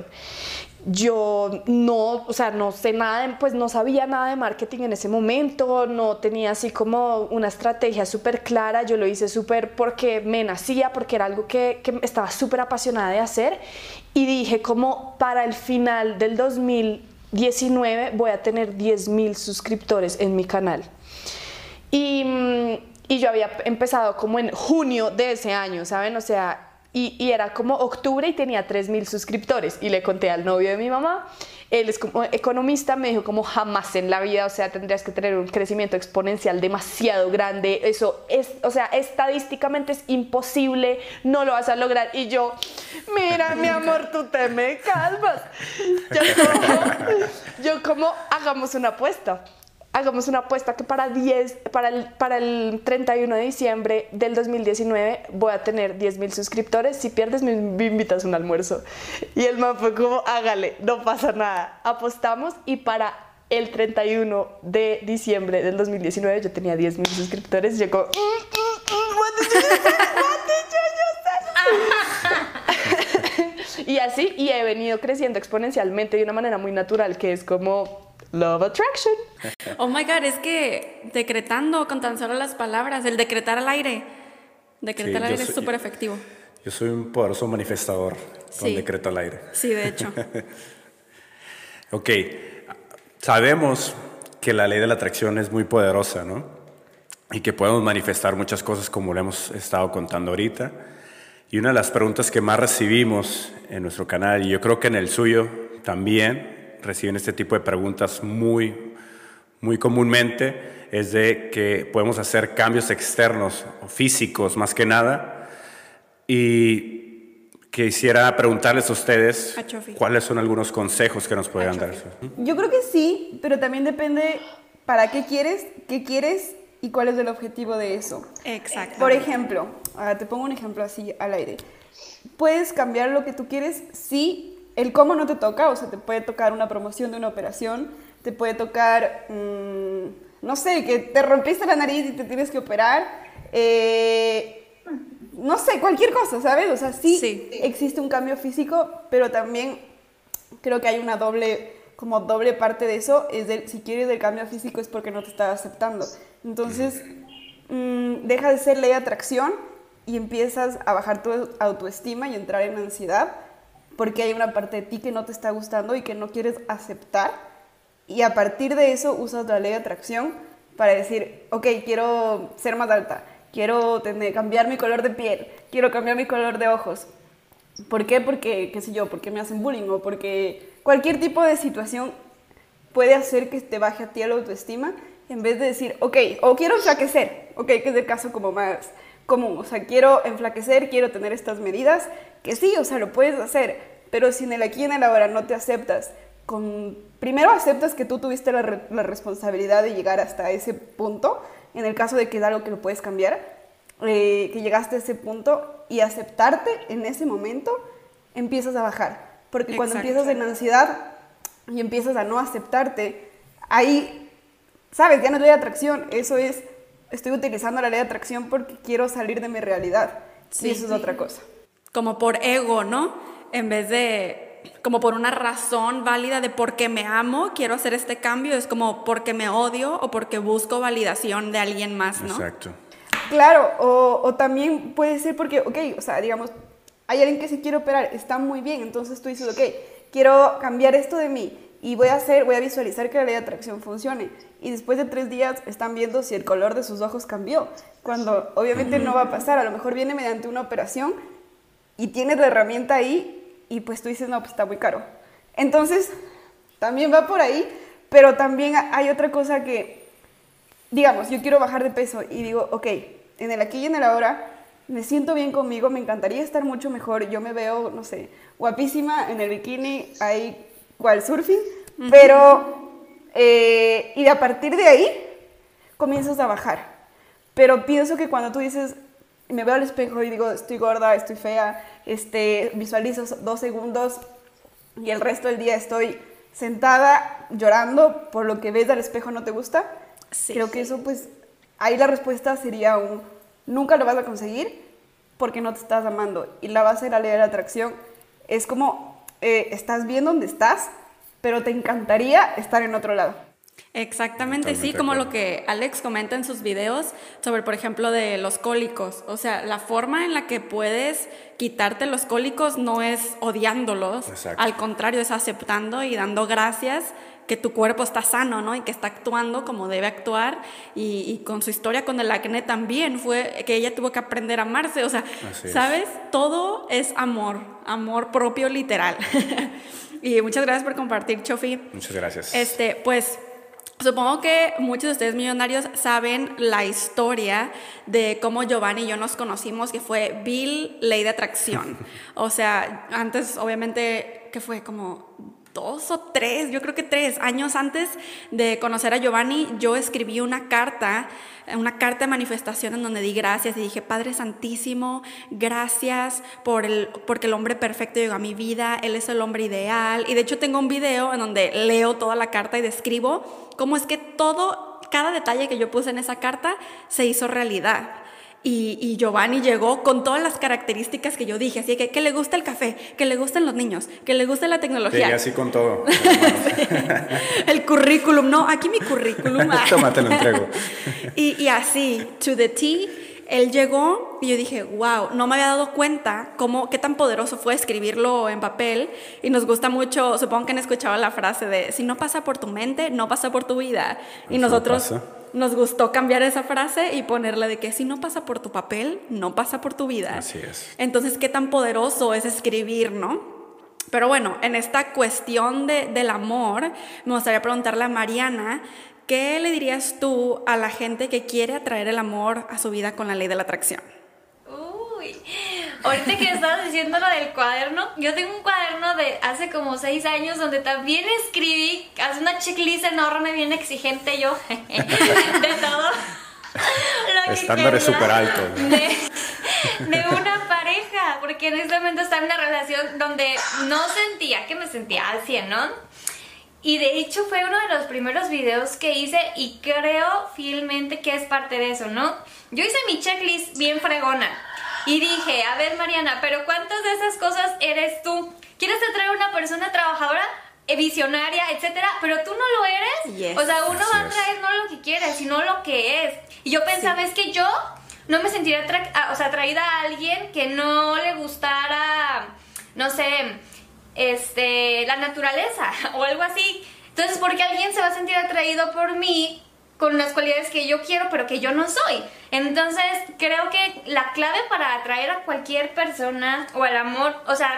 Yo no, o sea, no sé nada, pues no sabía nada de marketing en ese momento, no tenía así como una estrategia súper clara. Yo lo hice súper porque me nacía, porque era algo que estaba súper apasionada de hacer, y dije como para el final del 2019 voy a tener 10,000 suscriptores en mi canal. Y yo había empezado como en junio de ese año, ¿saben? O sea, y era como octubre y tenía 3,000 suscriptores. Y le conté al novio de mi mamá, él es como economista, me dijo como jamás en la vida, o sea, tendrías que tener un crecimiento exponencial demasiado grande. Eso es, o sea, estadísticamente es imposible, no lo vas a lograr. Y yo, mira, mi amor, tú te me calmas. Yo como hagamos una apuesta. Hagamos una apuesta que para el 31 de diciembre del 2019 voy a tener 10,000 suscriptores. Si pierdes, me invitas a un almuerzo. Y el man fue como, hágale, no pasa nada. Apostamos, y para el 31 de diciembre del 2019 yo tenía 10,000 suscriptores. Y yo como, what did you say? Y así, y he venido creciendo exponencialmente de una manera muy natural, que es como Love Attraction. Oh my God, es que decretando con tan solo las palabras, el decretar al aire. Decretar al aire es súper efectivo. Yo soy un poderoso manifestador con decreto al aire. Sí, de hecho. Ok, sabemos que la ley de la atracción es muy poderosa, ¿no? Y que podemos manifestar muchas cosas, como lo hemos estado contando ahorita. Y una de las preguntas que más recibimos en nuestro canal, y yo creo que en el suyo también, reciben este tipo de preguntas muy comúnmente, es de que podemos hacer cambios externos o físicos más que nada, y quisiera preguntarles a ustedes cuáles son algunos consejos que nos podrían dar. Yo creo que sí, pero también depende para qué quieres y cuál es el objetivo de eso. Exacto. Por ejemplo, te pongo un ejemplo así al aire. Puedes cambiar lo que tú quieres si el cómo no te toca. O sea, te puede tocar una promoción de una operación, te puede tocar, no sé, que te rompiste la nariz y te tienes que operar, no sé, cualquier cosa, ¿sabes? O sea, sí existe un cambio físico, pero también creo que hay una doble parte de eso, es del, si quieres del cambio físico es porque no te estás aceptando. Entonces, deja de ser ley de atracción y empiezas a bajar tu autoestima y entrar en ansiedad porque hay una parte de ti que no te está gustando y que no quieres aceptar. Y a partir de eso usas la ley de atracción para decir, ok, quiero ser más alta, quiero cambiar mi color de piel, quiero cambiar mi color de ojos. ¿Por qué? Porque, qué sé yo, porque me hacen bullying o porque cualquier tipo de situación puede hacer que te baje a ti la autoestima, en vez de decir, ok, o quiero enflaquecer, ok, que es el caso como más común, o sea, quiero enflaquecer, quiero tener estas medidas, que sí, o sea, lo puedes hacer, pero si en el aquí y en el ahora no te aceptas, primero aceptas que tú tuviste la responsabilidad de llegar hasta ese punto, en el caso de que es algo que lo puedes cambiar, que llegaste a ese punto y aceptarte en ese momento, empiezas a bajar, porque cuando empiezas en ansiedad y empiezas a no aceptarte, ahí, ¿sabes? Ya no es ley de atracción, eso es, estoy utilizando la ley de atracción porque quiero salir de mi realidad, sí, y eso es otra cosa. Como por ego, ¿no? En vez de, como por una razón válida de por qué me amo, quiero hacer este cambio, es como porque me odio o porque busco validación de alguien más, ¿no? Exacto. Claro, o también puede ser porque, ok, o sea, digamos, hay alguien que se quiere operar, está muy bien, entonces tú dices, ok, quiero cambiar esto de mí y voy a visualizar que la ley de atracción funcione. Y después de 3 días están viendo si el color de sus ojos cambió, cuando obviamente no va a pasar, a lo mejor viene mediante una operación y tienes la herramienta ahí y pues tú dices, no, pues está muy caro. Entonces, también va por ahí, pero también hay otra cosa que, digamos, yo quiero bajar de peso y digo, ok, en el aquí y en el ahora, me siento bien conmigo, me encantaría estar mucho mejor, yo me veo, no sé, guapísima en el bikini, ahí, cual surfing, pero, y a partir de ahí, comienzas a bajar. Pero pienso que cuando tú dices, me veo al espejo y digo, estoy gorda, estoy fea, visualizo 2 segundos y el resto del día estoy sentada llorando por lo que ves al espejo, ¿no te gusta? Sí. Creo que eso, pues, ahí la respuesta sería nunca lo vas a conseguir porque no te estás amando. Y la base de la ley de la atracción es como, estás bien donde estás, pero te encantaría estar en otro lado. Exactamente, totalmente, sí, como lo que Alex comenta en sus videos sobre, por ejemplo, de los cólicos. O sea, la forma en la que puedes quitarte los cólicos no es odiándolos. Exacto. Al contrario, es aceptando y dando gracias que tu cuerpo está sano, ¿no? Y que está actuando como debe actuar. Y con su historia con el acné también fue que ella tuvo que aprender a amarse. O sea, ¿sabes? Todo es amor, amor propio literal. Y muchas gracias por compartir, Chofi. Muchas gracias. Pues, supongo que muchos de ustedes millonarios saben la historia de cómo Giovanni y yo nos conocimos, que fue vil ley de atracción. O sea, antes obviamente que fue como 2 o 3, yo creo que 3 años antes de conocer a Giovanni, yo escribí una carta de manifestación en donde di gracias y dije, Padre Santísimo, gracias porque el hombre perfecto llegó a mi vida, él es el hombre ideal. Y de hecho tengo un video en donde leo toda la carta y describo cómo es que cada detalle que yo puse en esa carta se hizo realidad. Y Giovanni llegó con todas las características que yo dije, así que le gusta el café, que le gustan los niños, que le gusta la tecnología. Llegué así con todo. Sí. El currículum, no, aquí mi currículum. Toma, te lo entrego. y así, to the T, él llegó y yo dije, wow, no me había dado cuenta qué tan poderoso fue escribirlo en papel. Y nos gusta mucho, supongo que han escuchado la frase de, si no pasa por tu mente, no pasa por tu vida. Y nosotros... Pasa. Nos gustó cambiar esa frase y ponerle de que si no pasa por tu papel, no pasa por tu vida. Así es. Entonces, ¿qué tan poderoso es escribir, no? Pero bueno, en esta cuestión del amor, me gustaría preguntarle a Mariana, ¿qué le dirías tú a la gente que quiere atraer el amor a su vida con la ley de la atracción? Uy, ahorita que estabas diciendo lo del cuaderno, yo tengo un cuaderno de hace como 6 años donde también escribí, hace una checklist enorme, bien exigente yo, de todo lo que estándares súper altos, ¿no? De una pareja, porque en este momento estaba en una relación donde no sentía que me sentía al 100, ¿no? Y de hecho fue uno de los primeros videos que hice y creo fielmente que es parte de eso, ¿no? Yo hice mi checklist bien fregona. Y dije, a ver Mariana, ¿pero cuántas de esas cosas eres tú? ¿Quieres atraer a una persona trabajadora, visionaria, etcétera? Pero tú no lo eres. Yes. O sea, uno va a traer no lo que quiere, sino lo que es. Y yo pensaba, es que yo no me sentiría atraída a alguien que no le gustara, no sé, la naturaleza o algo así. Entonces, ¿por qué alguien se va a sentir atraído por mí con las cualidades que yo quiero pero que yo no soy? Entonces, creo que la clave para atraer a cualquier persona o al amor, o sea,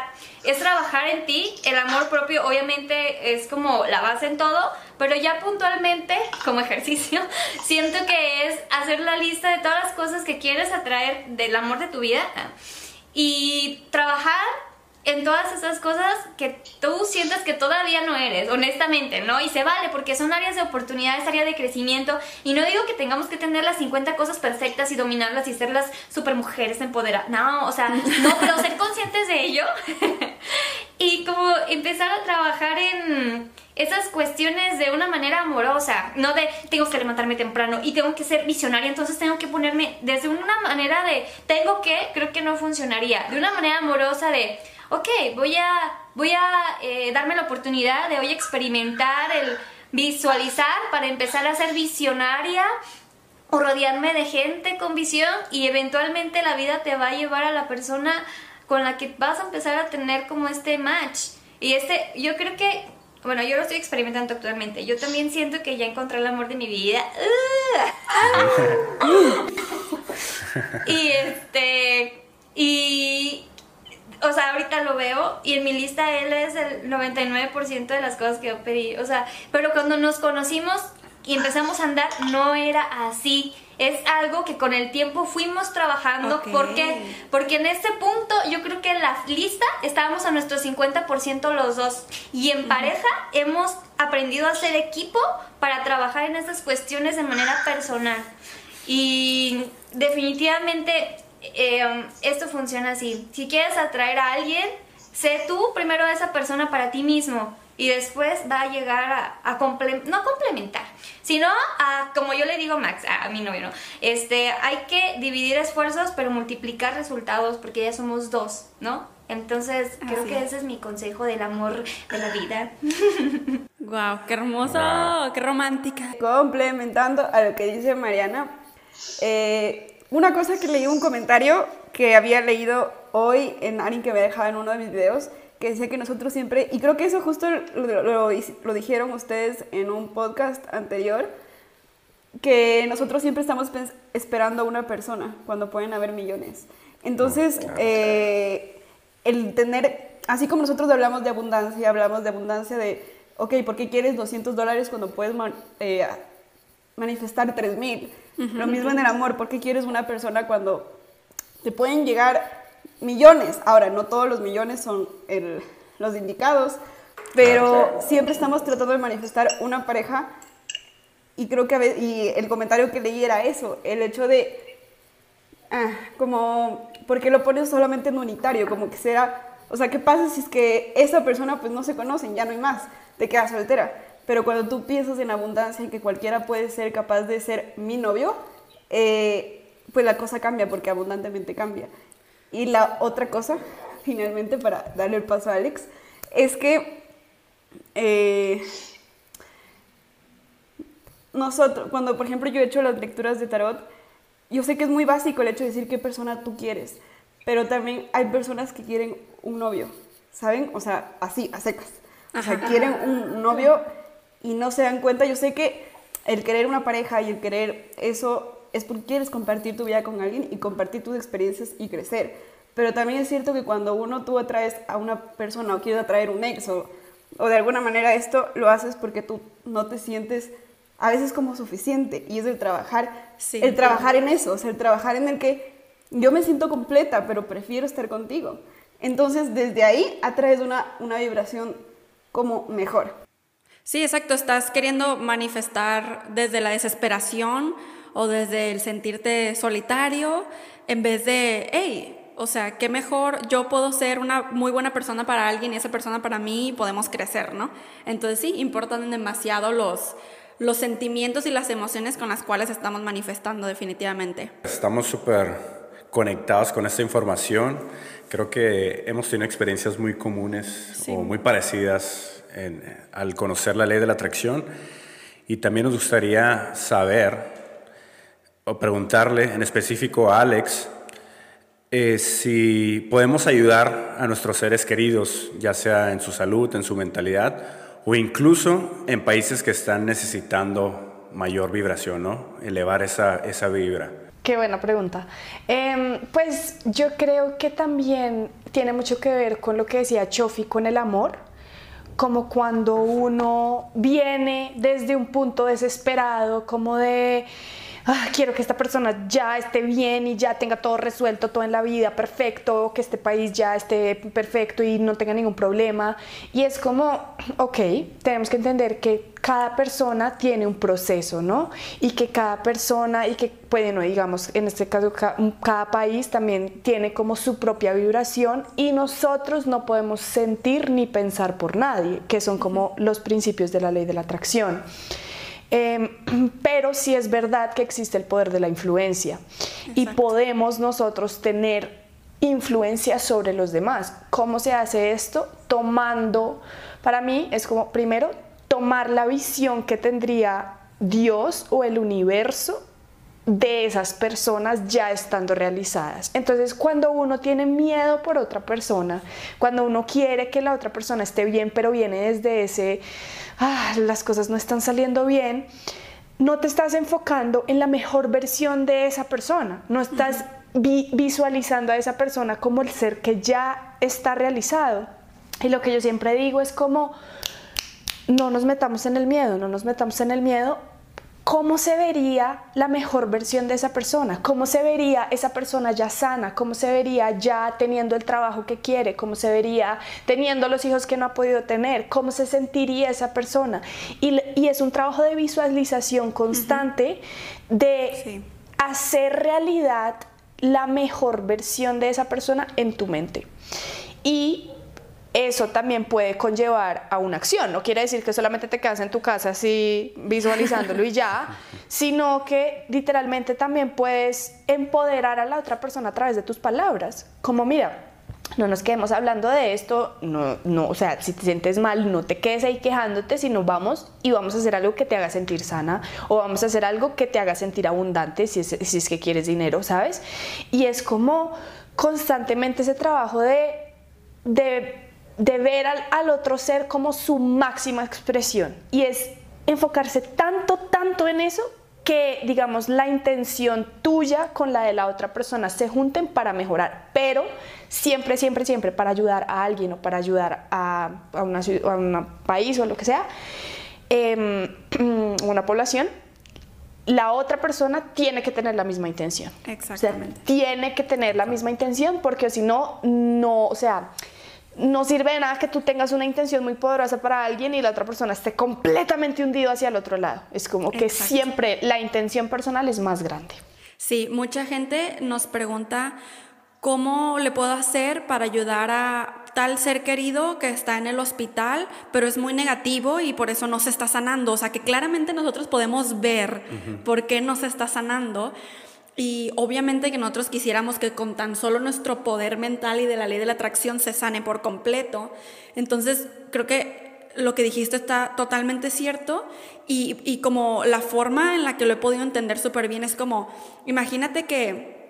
es trabajar en ti. El amor propio obviamente es como la base en todo, pero ya puntualmente, como ejercicio, siento que es hacer la lista de todas las cosas que quieres atraer del amor de tu vida y trabajar en todas esas cosas que tú sientes que todavía no eres, honestamente, ¿no? Y se vale, porque son áreas de oportunidades, áreas de crecimiento. Y no digo que tengamos que tener las 50 cosas perfectas y dominarlas y ser las supermujeres empoderadas. No, o sea, no, pero ser conscientes de ello y como empezar a trabajar en esas cuestiones de una manera amorosa, no de tengo que levantarme temprano y tengo que ser visionaria, entonces tengo que ponerme desde una manera de tengo que, creo que no funcionaría, de una manera amorosa de ok, voy a darme la oportunidad de hoy experimentar el visualizar para empezar a ser visionaria o rodearme de gente con visión, y eventualmente la vida te va a llevar a la persona con la que vas a empezar a tener como este match. Y yo creo que, bueno, yo lo estoy experimentando actualmente. Yo también siento que ya encontré el amor de mi vida. Y o sea, ahorita lo veo y en mi lista él es el 99% de las cosas que yo pedí. O sea, pero cuando nos conocimos y empezamos a andar, no era así. Es algo que con el tiempo fuimos trabajando. Okay. ¿Por qué? Porque en este punto yo creo que en la lista estábamos a nuestro 50% los dos. Y en pareja hemos aprendido a ser equipo para trabajar en estas cuestiones de manera personal. Y definitivamente esto funciona así. Si quieres atraer a alguien, sé tú primero esa persona para ti mismo, y después va a llegar no complementar, sino a, como yo le digo Max, a mi novio, ¿no? Hay que dividir esfuerzos pero multiplicar resultados, porque ya somos dos, ¿no? Entonces creo que ese es mi consejo del amor de la vida. Wow, qué hermoso, qué romántica. Complementando a lo que dice Mariana, una cosa que leí, un comentario que había leído hoy en alguien que me dejaba en uno de mis videos, que decía que nosotros siempre, y creo que eso justo lo dijeron ustedes en un podcast anterior, que nosotros siempre estamos esperando a una persona cuando pueden haber millones. Entonces, el tener, así como nosotros hablamos de abundancia de, ok, ¿por qué quieres $200 cuando puedes manifestar 3,000? Lo mismo en el amor, ¿por qué quieres una persona cuando te pueden llegar millones? Ahora, no todos los millones son los indicados, pero siempre estamos tratando de manifestar una pareja, y creo que y el comentario que leí era eso, el hecho de, como, ¿por qué lo pones solamente en unitario? Como que será, o sea, ¿qué pasa si es que esa persona pues no se conocen, ya no hay más, te quedas soltera? Pero cuando tú piensas en abundancia, en que cualquiera puede ser capaz de ser mi novio, pues la cosa cambia, porque abundantemente cambia. Y la otra cosa, finalmente, para darle el paso a Alex, es que nosotros, cuando por ejemplo yo he hecho las lecturas de tarot, yo sé que es muy básico el hecho de decir qué persona tú quieres, pero también hay personas que quieren un novio, ¿saben? O sea, así, a secas. O sea, quieren un novio y no se dan cuenta. Yo sé que el querer una pareja y el querer eso es porque quieres compartir tu vida con alguien y compartir tus experiencias y crecer. Pero también es cierto que cuando tú atraes a una persona o quieres atraer un ex o de alguna manera esto lo haces porque tú no te sientes a veces como suficiente, y es el trabajar, el trabajar en eso, o sea, el trabajar en el que yo me siento completa pero prefiero estar contigo. Entonces desde ahí atraes una vibración como mejor. Sí, exacto, estás queriendo manifestar desde la desesperación o desde el sentirte solitario, en vez de, hey, o sea, qué mejor, yo puedo ser una muy buena persona para alguien y esa persona para mí, y podemos crecer, ¿no? Entonces sí, importan demasiado los sentimientos y las emociones con las cuales estamos manifestando, definitivamente. Estamos súper conectados con esta información. Creo que hemos tenido experiencias muy comunes o muy parecidas al conocer la ley de la atracción, y también nos gustaría saber o preguntarle en específico a Alex si podemos ayudar a nuestros seres queridos, ya sea en su salud, en su mentalidad o incluso en países que están necesitando mayor vibración, ¿no? Elevar esa vibra. Qué buena pregunta. Pues yo creo que también tiene mucho que ver con lo que decía Chofi, con el amor, como cuando uno viene desde un punto desesperado, como de quiero que esta persona ya esté bien y ya tenga todo resuelto, todo en la vida perfecto, que este país ya esté perfecto y no tenga ningún problema. Y es como, ok, tenemos que entender que cada persona tiene un proceso, ¿no? Y que cada persona, y que, bueno, digamos, en este caso, cada país también tiene como su propia vibración y nosotros no podemos sentir ni pensar por nadie, que son como los principios de la ley de la atracción. Pero sí es verdad que existe el poder de la influencia. Exacto. Y podemos nosotros tener influencia sobre los demás. ¿Cómo se hace esto? Tomando, para mí es como, primero, tomar la visión que tendría Dios o el universo de esas personas ya estando realizadas. Entonces, cuando uno tiene miedo por otra persona, cuando uno quiere que la otra persona esté bien, pero viene desde ese, las cosas no están saliendo bien, no te estás enfocando en la mejor versión de esa persona, no estás visualizando a esa persona como el ser que ya está realizado. Y lo que yo siempre digo es como, no nos metamos en el miedo, no nos metamos en el miedo. ¿Cómo se vería la mejor versión de esa persona? ¿Cómo se vería esa persona ya sana? ¿Cómo se vería ya teniendo el trabajo que quiere? ¿Cómo se vería teniendo los hijos que no ha podido tener? ¿Cómo se sentiría esa persona? Y es un trabajo de visualización constante, de hacer realidad la mejor versión de esa persona en tu mente. Y eso también puede conllevar a una acción. No quiere decir que solamente te quedas en tu casa así visualizándolo y ya, sino que literalmente también puedes empoderar a la otra persona a través de tus palabras. Como, mira, no nos quedemos hablando de esto, o sea, si te sientes mal, no te quedes ahí quejándote, sino vamos a hacer algo que te haga sentir sana, o vamos a hacer algo que te haga sentir abundante, si es que quieres dinero, ¿sabes? Y es como constantemente ese trabajo de ver al otro ser como su máxima expresión, y es enfocarse tanto en eso que, digamos, la intención tuya con la de la otra persona se junten para mejorar, pero siempre para ayudar a alguien o para ayudar a un país o lo que sea, una población. La otra persona tiene que tener la misma intención. Exactamente. O sea, tiene que tener la misma intención, porque si no, no sirve de nada que tú tengas una intención muy poderosa para alguien y la otra persona esté completamente hundido hacia el otro lado. Es como que siempre la intención personal es más grande. Sí, mucha gente nos pregunta cómo le puedo hacer para ayudar a tal ser querido que está en el hospital, pero es muy negativo y por eso no se está sanando. O sea, que claramente nosotros podemos ver por qué no se está sanando. Y obviamente que nosotros quisiéramos que con tan solo nuestro poder mental y de la ley de la atracción se sane por completo. Entonces, creo que lo que dijiste está totalmente cierto, y como la forma en la que lo he podido entender súper bien es como, imagínate que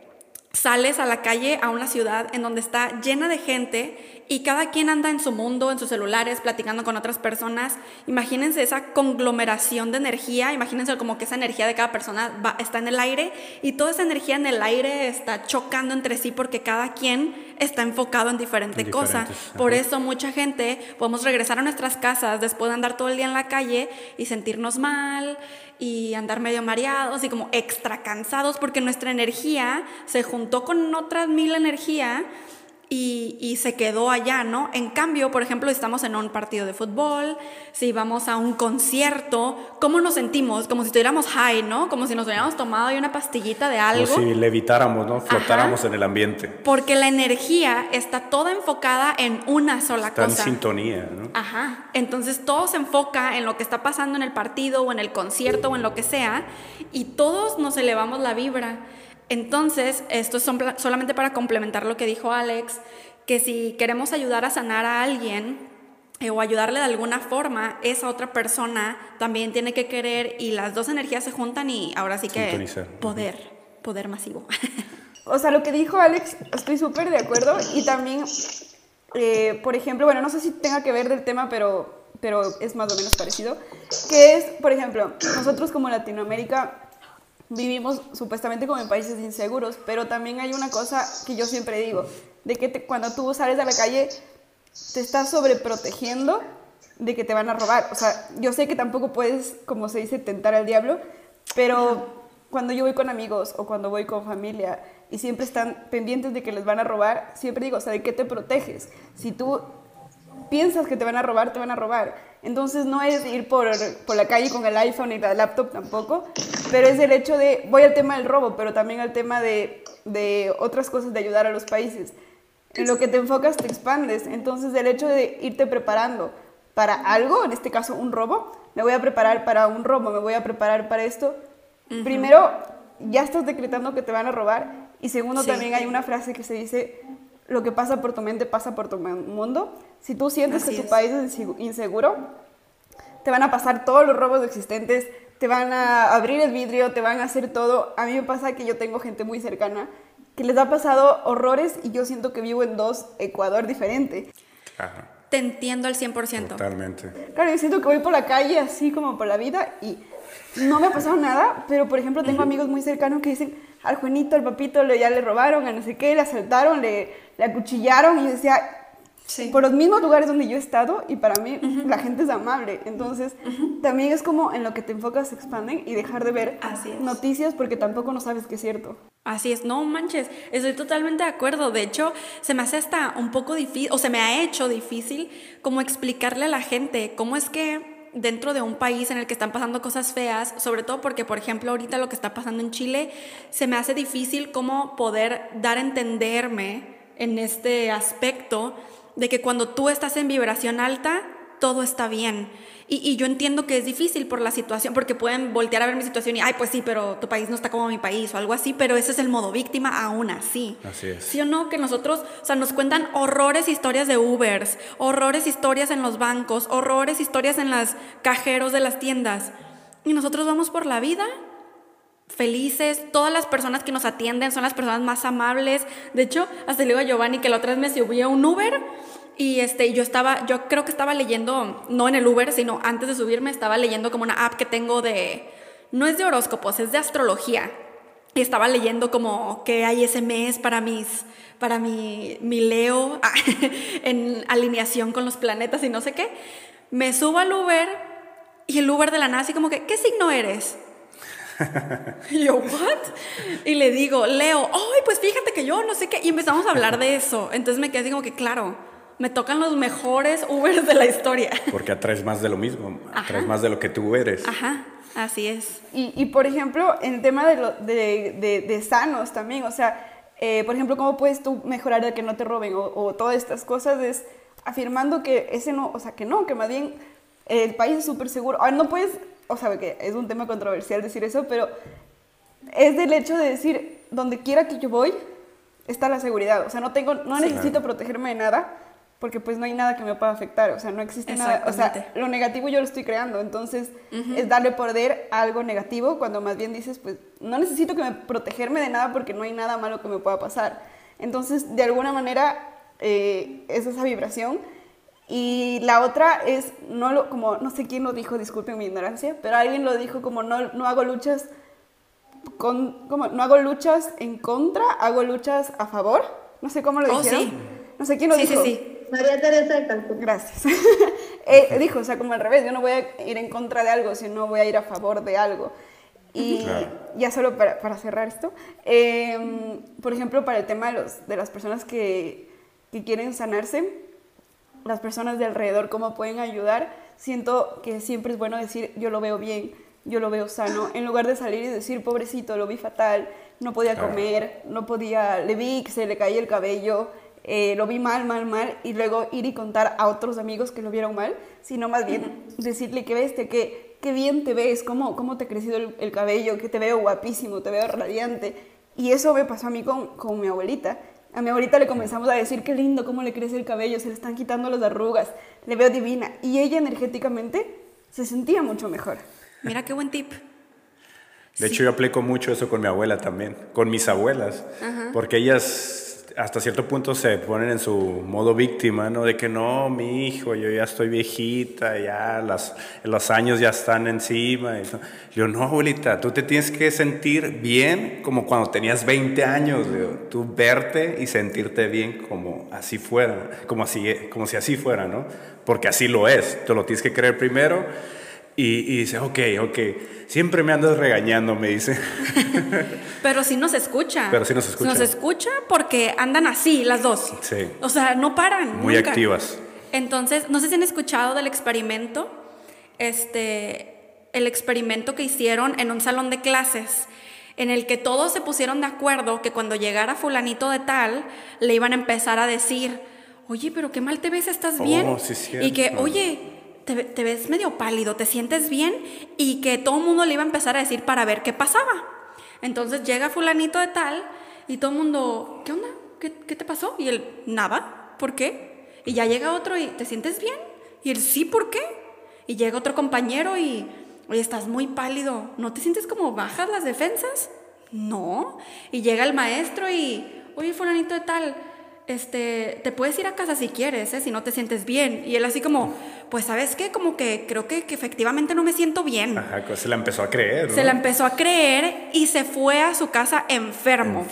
sales a la calle a una ciudad en donde está llena de gente y cada quien anda en su mundo, en sus celulares, platicando con otras personas. Imagínense esa conglomeración de energía, imagínense como que esa energía de cada persona está en el aire, y toda esa energía en el aire está chocando entre sí porque cada quien está enfocado en diferente cosa. Por eso mucha gente podemos regresar a nuestras casas después de andar todo el día en la calle y sentirnos mal y andar medio mareados y como extra cansados, porque nuestra energía se juntó con otras mil energía y se quedó allá, ¿no? En cambio, por ejemplo, estamos en un partido de fútbol, si vamos a un concierto, ¿cómo nos sentimos? Como si estuviéramos high, ¿no? Como si nos hubiéramos tomado ahí una pastillita de algo. Como si levitáramos, ¿no? Flotáramos en el ambiente. Porque la energía está toda enfocada en una sola cosa. Está en sintonía, ¿no? Ajá. Entonces todo se enfoca en lo que está pasando en el partido o en el concierto o en lo que sea, y todos nos elevamos la vibra. Entonces, esto es solamente para complementar lo que dijo Alex, que si queremos ayudar a sanar a alguien, o ayudarle de alguna forma, esa otra persona también tiene que querer, y las dos energías se juntan y ahora sí que sintonizar. Poder masivo. O sea, lo que dijo Alex, estoy súper de acuerdo. Y también, por ejemplo, bueno, no sé si tenga que ver del tema, pero es más o menos parecido, que es, por ejemplo, nosotros como Latinoamérica vivimos supuestamente como en países inseguros, pero también hay una cosa que yo siempre digo, de que cuando tú sales a la calle te estás sobreprotegiendo de que te van a robar. O sea, yo sé que tampoco puedes, como se dice, tentar al diablo, pero cuando yo voy con amigos o cuando voy con familia y siempre están pendientes de que les van a robar, siempre digo, o sea, ¿de qué te proteges? Si tú piensas que te van a robar, te van a robar. Entonces no es ir por la calle con el iPhone y la laptop tampoco, pero es el hecho de, voy al tema del robo, pero también al tema de otras cosas, de ayudar a los países. En lo que te enfocas te expandes. Entonces el hecho de irte preparando para algo, en este caso un robo, me voy a preparar para un robo, me voy a preparar para esto. Uh-huh. Primero, ya estás decretando que te van a robar, y segundo, sí, también hay una frase que se dice, lo que pasa por tu mente pasa por tu mundo. Si tú sientes que tu país es inseguro, te van a pasar todos los robos existentes, te van a abrir el vidrio, te van a hacer todo. A mí me pasa que yo tengo gente muy cercana que les ha pasado horrores, y yo siento que vivo en dos Ecuador diferentes. Ajá. Te entiendo al 100%. Totalmente. Claro, yo siento que voy por la calle así como por la vida y no me ha pasado nada, pero por ejemplo tengo amigos muy cercanos que dicen, al Juanito, al papito, ya le robaron, a no sé qué, le asaltaron, le acuchillaron, y yo decía, sí, por los mismos lugares donde yo he estado, y para mí la gente es amable. Entonces también es como en lo que te enfocas se expanden, y dejar de ver noticias porque tampoco no sabes qué es cierto. Así es, no manches, estoy totalmente de acuerdo. De hecho, se me hace hasta un poco difícil, o se me ha hecho difícil como explicarle a la gente cómo es que dentro de un país en el que están pasando cosas feas, sobre todo porque, por ejemplo, ahorita lo que está pasando en Chile, se me hace difícil como poder dar a entenderme en este aspecto de que cuando tú estás en vibración alta, todo está bien. Y yo entiendo que es difícil por la situación, porque pueden voltear a ver mi situación y, ay, pues sí, pero tu país no está como mi país o algo así, pero ese es el modo víctima aún así. Así es. ¿Sí o no? Que nosotros, o sea, nos cuentan horrores, historias de Ubers, horrores, historias en los bancos, horrores, historias en los cajeros de las tiendas. Y nosotros vamos por la vida felices, todas las personas que nos atienden son las personas más amables. De hecho, hasta le digo a Giovanni que la otra vez me subí a un Uber y yo creo que estaba leyendo, no en el Uber, sino antes de subirme, estaba leyendo como una app que tengo no es de horóscopos, es de astrología. Y estaba leyendo como que hay ese mes para mi Leo en alineación con los planetas y no sé qué. Me subo al Uber y el Uber de la nada así como que, ¿qué signo eres? Y yo, ¿what? Y le digo, Leo. Ay, pues fíjate que yo no sé qué. Y empezamos a hablar de eso. Entonces me quedé así como que, claro, me tocan los mejores Ubers de la historia. Porque atraes más de lo mismo. Ajá. Atraes más de lo que tú eres. Ajá, así es. Y por ejemplo, en tema de sanos también. O sea, por ejemplo, ¿cómo puedes tú mejorar de que no te roben? O todas estas cosas es afirmando que ese no, o sea, que no, que más bien el país es súper seguro. Ahora no puedes... O sea, que es un tema controversial decir eso, pero es del hecho de decir, donde quiera que yo voy, está la seguridad. O sea, no necesito protegerme de nada, porque pues no hay nada que me pueda afectar. O sea, no existe nada. O sea, lo negativo yo lo estoy creando. Entonces, es darle poder a algo negativo, cuando más bien dices, pues, no necesito protegerme de nada, porque no hay nada malo que me pueda pasar. Entonces, de alguna manera, es esa vibración. Y la otra es, como no sé quién lo dijo, disculpen mi ignorancia, pero alguien lo dijo como no hago luchas en contra, hago luchas a favor. No sé cómo lo dijeron. Sí. No sé quién lo dijo. Sí. María Teresa de Calcuta. Gracias. Dijo, o sea, como al revés, yo no voy a ir en contra de algo, sino voy a ir a favor de algo. Y ya solo para cerrar esto, por ejemplo, para el tema de las personas que quieren sanarse, las personas de alrededor, cómo pueden ayudar. Siento que siempre es bueno decir, yo lo veo bien, yo lo veo sano, en lugar de salir y decir, pobrecito, lo vi fatal, no podía comer, le vi que se le caía el cabello, lo vi mal, y luego ir y contar a otros amigos que lo vieron mal, sino más bien decirle, qué bestia, qué bien te ves, cómo te ha crecido el cabello, que te veo guapísimo, te veo radiante. Y eso me pasó a mí con mi abuelita. A mi abuelita le comenzamos a decir, qué lindo, cómo le crece el cabello, se le están quitando las arrugas, le veo divina. Y ella energéticamente se sentía mucho mejor. Mira qué buen tip. De hecho, yo aplico mucho eso con mi abuela también, con mis abuelas, porque ellas hasta cierto punto se ponen en su modo víctima, ¿no? De que no, mi hijo, yo ya estoy viejita, ya los años ya están encima. Y yo, no, abuelita, tú te tienes que sentir bien como cuando tenías 20 años, tú verte y sentirte bien como así fuera, como si así fuera, ¿no? Porque así lo es, tú lo tienes que creer primero. Y dice, ok, siempre me andas regañando, me dice. Pero sí nos escucha. Pero sí nos escucha. Nos escucha porque andan así las dos. Sí. O sea, no paran. Muy nunca. Activas. Entonces, no sé si han escuchado del experimento, el experimento que hicieron en un salón de clases, en el que todos se pusieron de acuerdo que cuando llegara fulanito de tal, le iban a empezar a decir, oye, pero qué mal te ves, ¿estás bien? Sí, cierto. Y que, oye... Te ves medio pálido, te sientes bien, y que todo el mundo le iba a empezar a decir para ver qué pasaba. Entonces llega fulanito de tal y todo el mundo, ¿qué onda? ¿Qué te pasó? Y él, nada, ¿por qué? Y ya llega otro y, ¿te sientes bien? Y él, sí, ¿por qué? Y llega otro compañero y, oye, estás muy pálido, ¿no te sientes como bajas las defensas? No. Y llega el maestro y, oye, fulanito de tal, te puedes ir a casa si quieres, si no te sientes bien. Y él así como, pues ¿sabes qué? Como que creo que efectivamente no me siento bien. Ajá, pues se la empezó a creer, ¿no? Se la empezó a creer y se fue a su casa enfermo.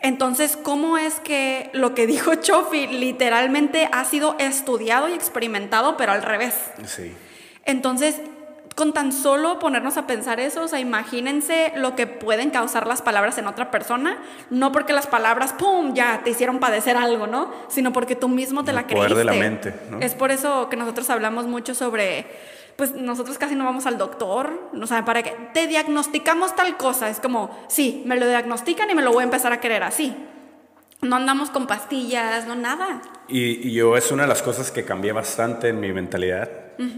Entonces, ¿cómo es que lo que dijo Chofi literalmente ha sido estudiado y experimentado, pero al revés? Sí. Entonces, con tan solo ponernos a pensar eso, o sea, imagínense lo que pueden causar las palabras en otra persona, no porque las palabras, ¡pum!, ya te hicieron padecer algo, ¿no? Sino porque tú mismo te la creíste. El poder de la mente, ¿no? Es por eso que nosotros hablamos mucho sobre, pues nosotros casi no vamos al doctor, o sea, para que te diagnosticamos tal cosa, es como, sí, me lo diagnostican y me lo voy a empezar a creer así. No andamos con pastillas, no nada. Y yo es una de las cosas que cambié bastante en mi mentalidad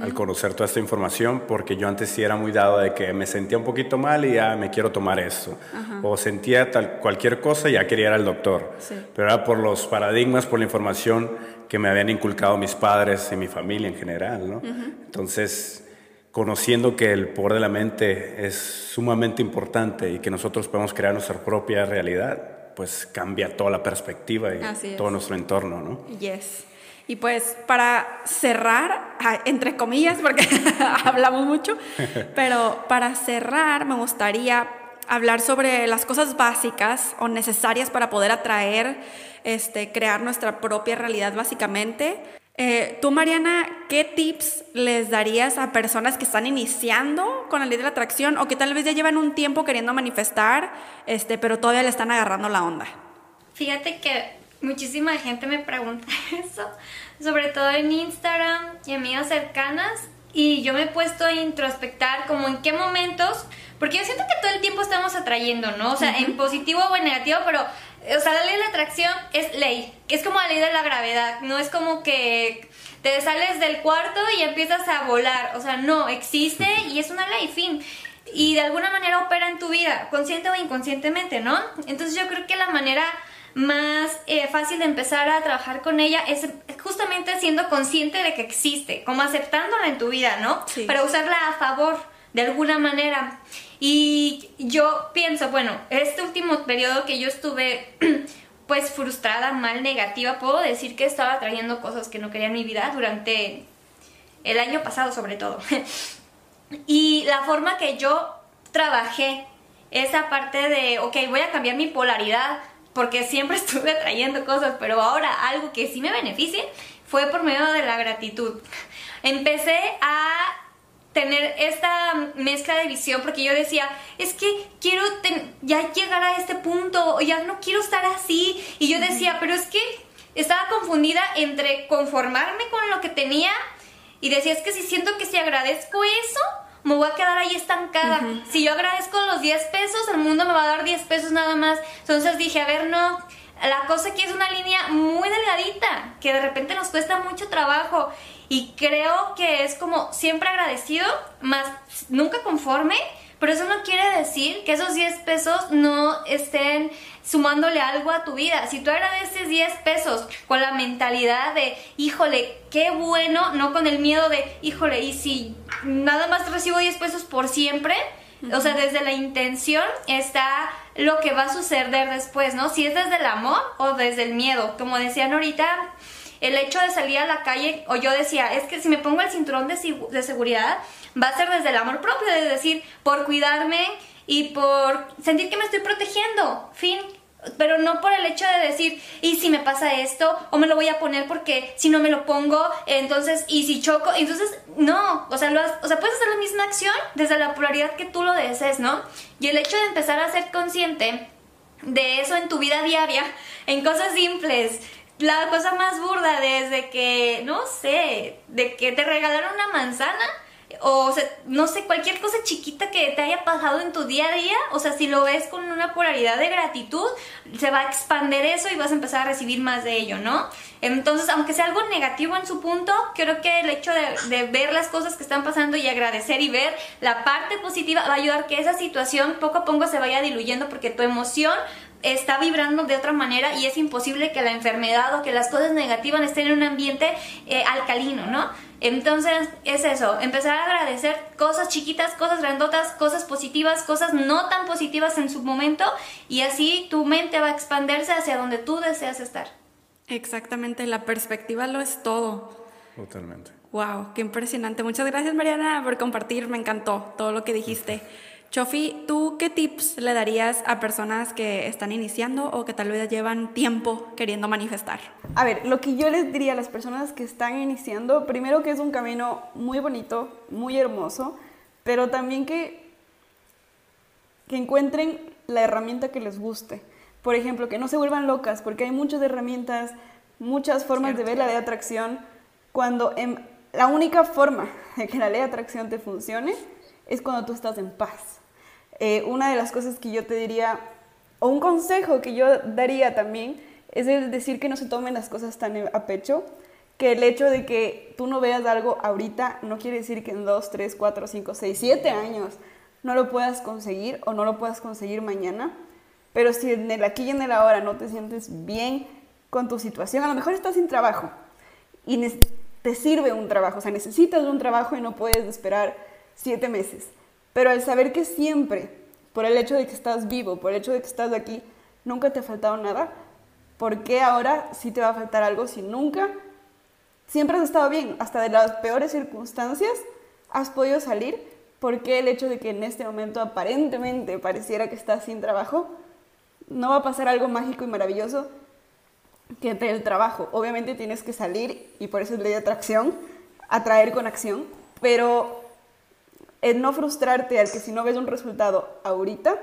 al conocer toda esta información, porque yo antes sí era muy dado de que me sentía un poquito mal y ya me quiero tomar esto. O sentía cualquier cosa y ya quería ir al doctor. Sí. Pero era por los paradigmas, por la información que me habían inculcado mis padres y mi familia en general, ¿no? Entonces, conociendo que el poder de la mente es sumamente importante y que nosotros podemos crear nuestra propia realidad, pues cambia toda la perspectiva y todo nuestro entorno, ¿no? Yes. Y pues para cerrar, entre comillas, porque hablamos mucho, pero para cerrar me gustaría hablar sobre las cosas básicas o necesarias para poder atraer, crear nuestra propia realidad básicamente. Tú, Mariana, ¿qué tips les darías a personas que están iniciando con la ley de la atracción o que tal vez ya llevan un tiempo queriendo manifestar, pero todavía le están agarrando la onda? Fíjate que muchísima gente me pregunta eso, sobre todo en Instagram y amigas cercanas, y yo me he puesto a introspectar como en qué momentos, porque yo siento que todo el tiempo estamos atrayendo, ¿no? O sea, en positivo o en negativo, pero... O sea, la ley de la atracción es ley, es como la ley de la gravedad, no es como que te sales del cuarto y empiezas a volar, o sea, no, existe y es una ley, fin. Y de alguna manera opera en tu vida, consciente o inconscientemente, ¿no? Entonces yo creo que la manera más fácil de empezar a trabajar con ella es justamente siendo consciente de que existe, como aceptándola en tu vida, ¿no? Sí. Para usarla a favor, de alguna manera. Y yo pienso, bueno, este último periodo que yo estuve pues frustrada, mal, negativa, puedo decir que estaba trayendo cosas que no quería en mi vida durante el año pasado sobre todo. Y la forma que yo trabajé esa parte de, ok, voy a cambiar mi polaridad porque siempre estuve trayendo cosas, pero ahora algo que sí me beneficie fue por medio de la gratitud. Empecé a tener esta mezcla de visión, porque yo decía, es que quiero ya llegar a este punto, o ya no quiero estar así, y yo decía, pero es que estaba confundida entre conformarme con lo que tenía, y decía, es que si siento que si agradezco eso, me voy a quedar ahí estancada, si yo agradezco los 10 pesos, el mundo me va a dar 10 pesos nada más. Entonces dije, a ver, no, la cosa aquí es una línea muy delgadita, que de repente nos cuesta mucho trabajo. Y creo que es como siempre agradecido, más nunca conforme, pero eso no quiere decir que esos 10 pesos no estén sumándole algo a tu vida. Si tú agradeces 10 pesos con la mentalidad de, híjole, qué bueno, no con el miedo de, híjole, y si nada más recibo 10 pesos por siempre, o sea, desde la intención está lo que va a suceder después, ¿no? Si es desde el amor o desde el miedo, como decían ahorita, el hecho de salir a la calle, o yo decía, es que si me pongo el cinturón de seguridad, va a ser desde el amor propio, es decir, por cuidarme y por sentir que me estoy protegiendo, fin. Pero no por el hecho de decir, y si me pasa esto, o me lo voy a poner porque si no me lo pongo, entonces, y si choco, entonces, no. O sea, puedes hacer la misma acción desde la polaridad que tú lo desees, ¿no? Y el hecho de empezar a ser consciente de eso en tu vida diaria, en cosas simples, la cosa más burda, desde que, no sé, de que te regalaron una manzana, o sea, no sé, cualquier cosa chiquita que te haya pasado en tu día a día, o sea, si lo ves con una polaridad de gratitud, se va a expandir eso y vas a empezar a recibir más de ello, ¿no? Entonces, aunque sea algo negativo en su punto, creo que el hecho de ver las cosas que están pasando y agradecer y ver la parte positiva va a ayudar que esa situación poco a poco se vaya diluyendo, porque tu emoción está vibrando de otra manera y es imposible que la enfermedad o que las cosas negativas estén en un ambiente alcalino, ¿no? Entonces es eso, empezar a agradecer cosas chiquitas, cosas grandotas, cosas positivas, cosas no tan positivas en su momento, y así tu mente va a expandirse hacia donde tú deseas estar. Exactamente, la perspectiva lo es todo. Totalmente. Wow, qué impresionante. Muchas gracias, Mariana, por compartir, me encantó todo lo que dijiste. Chofi, ¿tú qué tips le darías a personas que están iniciando o que tal vez llevan tiempo queriendo manifestar? A ver, lo que yo les diría a las personas que están iniciando, primero que es un camino muy bonito, muy hermoso, pero también que encuentren la herramienta que les guste. Por ejemplo, que no se vuelvan locas, porque hay muchas herramientas, muchas formas de ver la ley de atracción. Cuando la única forma de que la ley de atracción te funcione es cuando tú estás en paz. Una de las cosas que yo te diría, o un consejo que yo daría también, es el decir que no se tomen las cosas tan a pecho, que el hecho de que tú no veas algo ahorita no quiere decir que en 2, 3, 4, 5, 6, 7 años no lo puedas conseguir o no lo puedas conseguir mañana, pero si en el aquí y en el ahora no te sientes bien con tu situación, a lo mejor estás sin trabajo y te sirve un trabajo, o sea, necesitas un trabajo y no puedes esperar 7 meses, pero al saber que siempre, por el hecho de que estás vivo, por el hecho de que estás aquí, nunca te ha faltado nada, ¿por qué ahora sí te va a faltar algo si nunca? Siempre has estado bien, hasta de las peores circunstancias has podido salir, ¿por qué el hecho de que en este momento aparentemente pareciera que estás sin trabajo, no va a pasar algo mágico y maravilloso que te dé el trabajo? Obviamente tienes que salir, y por eso es ley de atracción, atraer con acción, pero el no frustrarte al que si no ves un resultado ahorita,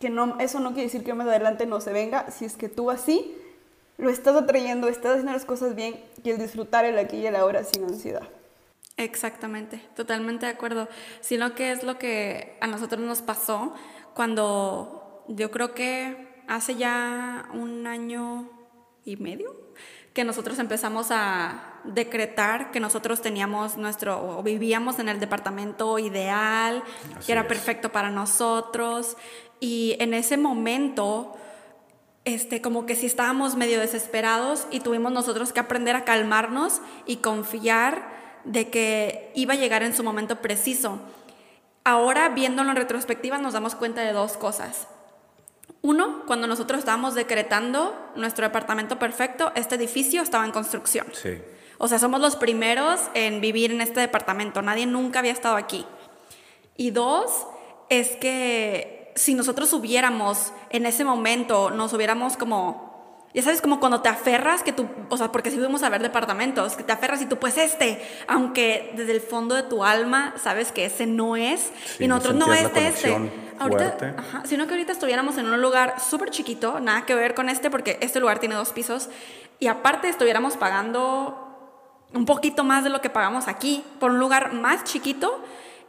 que no, eso no quiere decir que más adelante no se venga, si es que tú así lo estás atrayendo, estás haciendo las cosas bien, y el disfrutar el aquí y el ahora sin ansiedad. Exactamente, totalmente de acuerdo, sino que es lo que a nosotros nos pasó cuando yo creo que hace ya 1 año y medio, que nosotros empezamos a decretar que nosotros teníamos o vivíamos en el departamento ideal, así que era perfecto para nosotros, y en ese momento como que sí estábamos medio desesperados y tuvimos nosotros que aprender a calmarnos y confiar de que iba a llegar en su momento preciso. Ahora, viéndolo en retrospectiva, nos damos cuenta de 2 cosas. Uno, cuando nosotros estábamos decretando nuestro departamento perfecto, este edificio estaba en construcción. Sí. O sea, somos los primeros en vivir en este departamento. Nadie nunca había estado aquí. Y 2, es que si nosotros hubiéramos en ese momento, nos hubiéramos como... Ya sabes, como cuando te aferras, que tú... O sea, porque si fuimos a ver departamentos, que te aferras y tú, pues aunque desde el fondo de tu alma sabes que ese no es, sí, y nosotros no Ahorita, ajá, sino que ahorita estuviéramos en un lugar súper chiquito, nada que ver con porque este lugar tiene 2 pisos, y aparte estuviéramos pagando un poquito más de lo que pagamos aquí, por un lugar más chiquito,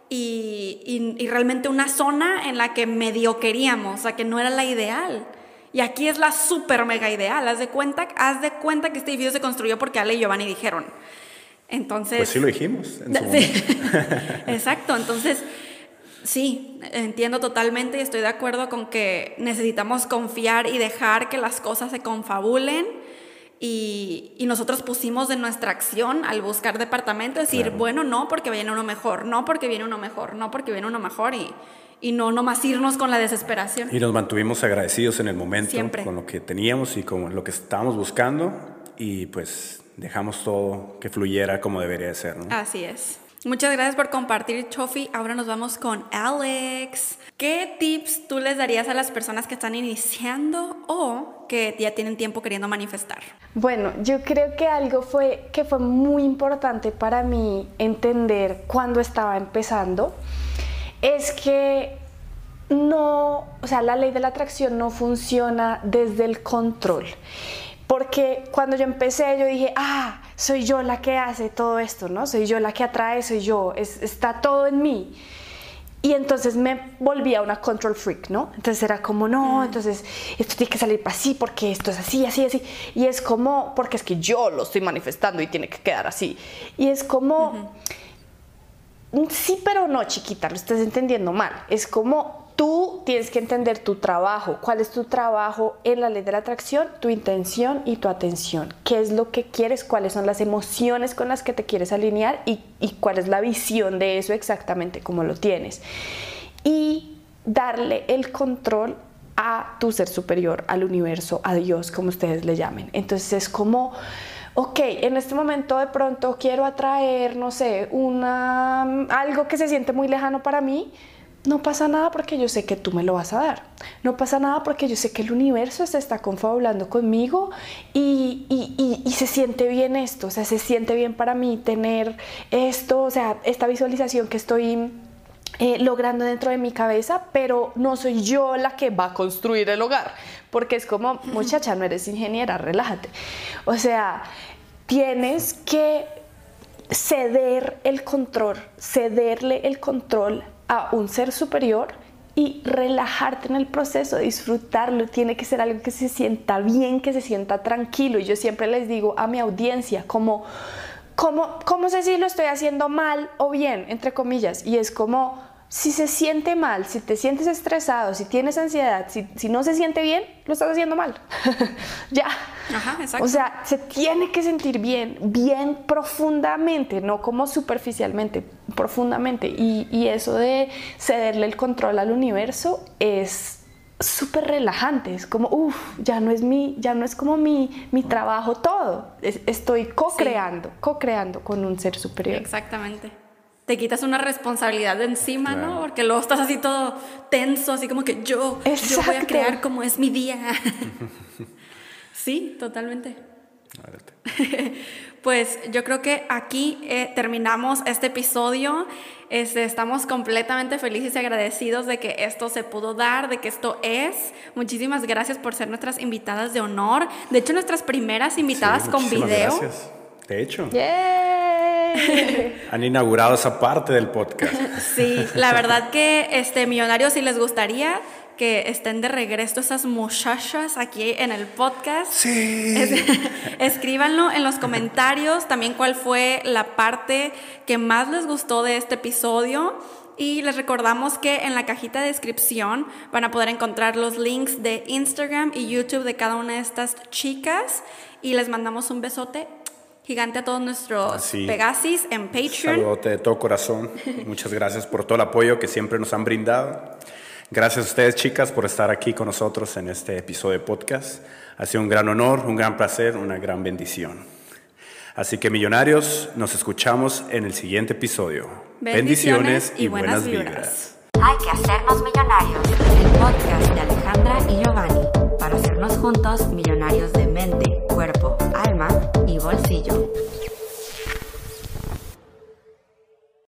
y realmente una zona en la que medio queríamos, o sea, que no era la ideal. Y aquí es la súper mega ideal, haz de cuenta que este edificio se construyó porque Ale y Giovanni dijeron. Entonces... Pues sí lo dijimos en su momento. Exacto, entonces... Sí, entiendo totalmente y estoy de acuerdo con que necesitamos confiar y dejar que las cosas se confabulen. Y nosotros pusimos de nuestra acción al buscar departamento, decir, claro, bueno, no porque viene uno mejor, no porque viene uno mejor, no porque viene uno mejor, y no nomás irnos con la desesperación. Y nos mantuvimos agradecidos en el momento, siempre, con lo que teníamos y con lo que estábamos buscando, y pues dejamos todo que fluyera como debería de ser, ¿no? Así es. Muchas gracias por compartir, Chofi. Ahora nos vamos con Alex. ¿Qué tips tú les darías a las personas que están iniciando o que ya tienen tiempo queriendo manifestar? Bueno, yo creo que algo que fue muy importante para mí entender cuando estaba empezando es que no, o sea, la ley de la atracción no funciona desde el control. Porque cuando yo empecé, yo dije, ah, soy yo la que hace todo esto, ¿no? Soy yo la que atrae, soy yo, está todo en mí. Y entonces me volvía una control freak, ¿no? Entonces era como, no, entonces esto tiene que salir así porque esto es así, así, así. Y es como, porque es que yo lo estoy manifestando y tiene que quedar así. Y es como, sí, pero no, chiquita, lo estás entendiendo mal. Es como, tú tienes que entender tu trabajo, cuál es tu trabajo en la ley de la atracción, tu intención y tu atención, qué es lo que quieres, cuáles son las emociones con las que te quieres alinear y cuál es la visión de eso exactamente como lo tienes. Y darle el control a tu ser superior, al universo, a Dios, como ustedes le llamen. Entonces es como, ok, en este momento de pronto quiero atraer, no sé, algo que se siente muy lejano para mí. No pasa nada porque yo sé que tú me lo vas a dar. No pasa nada porque yo sé que el universo se está confabulando conmigo y se siente bien esto. O sea, se siente bien para mí tener esto, o sea, esta visualización que estoy logrando dentro de mi cabeza, pero no soy yo la que va a construir el hogar. Porque es como, muchacha, no eres ingeniera, relájate. O sea, tienes que cederle el control a un ser superior y relajarte en el proceso, disfrutarlo. Tiene que ser algo que se sienta bien, que se sienta tranquilo. Y yo siempre les digo a mi audiencia como, ¿cómo sé si lo estoy haciendo mal o bien? Entre comillas. Y es como, si se siente mal, si te sientes estresado, si tienes ansiedad, si no se siente bien, lo estás haciendo mal. Ya. Ajá, exacto. O sea, se tiene que sentir bien, bien profundamente, no como superficialmente, profundamente. Y eso de cederle el control al universo es súper relajante. Es como, ya no es como mi trabajo todo. Estoy co-creando con un ser superior. Exactamente. Te quitas una responsabilidad de encima, claro, ¿no? Porque luego estás así todo tenso, así como que yo voy a crear como es mi día. Sí, totalmente. Pues yo creo que aquí terminamos este episodio. Estamos completamente felices y agradecidos de que esto se pudo dar, de que esto es. Muchísimas gracias por ser nuestras invitadas de honor. De hecho, nuestras primeras invitadas, sí, con video. Gracias. De hecho. Han inaugurado esa parte del podcast. Sí, la verdad que millonarios, si les gustaría que estén de regreso esas muchachas aquí en el podcast, sí, escríbanlo en los comentarios también cuál fue la parte que más les gustó de este episodio. Y les recordamos que en la cajita de descripción van a poder encontrar los links de Instagram y YouTube de cada una de estas chicas, y les mandamos un besote gigante a todos nuestros Pegasis en Patreon. Saludote de todo corazón. Muchas gracias por todo el apoyo que siempre nos han brindado. Gracias a ustedes, chicas, por estar aquí con nosotros en este episodio de podcast. Ha sido un gran honor, un gran placer, una gran bendición. Así que, millonarios, nos escuchamos en el siguiente episodio. Bendiciones y buenas vibras. Hay que hacernos millonarios. El podcast de Alejandra y Giovanni. Para hacernos juntos millonarios de mente, cuerpo, alma y bolsillo.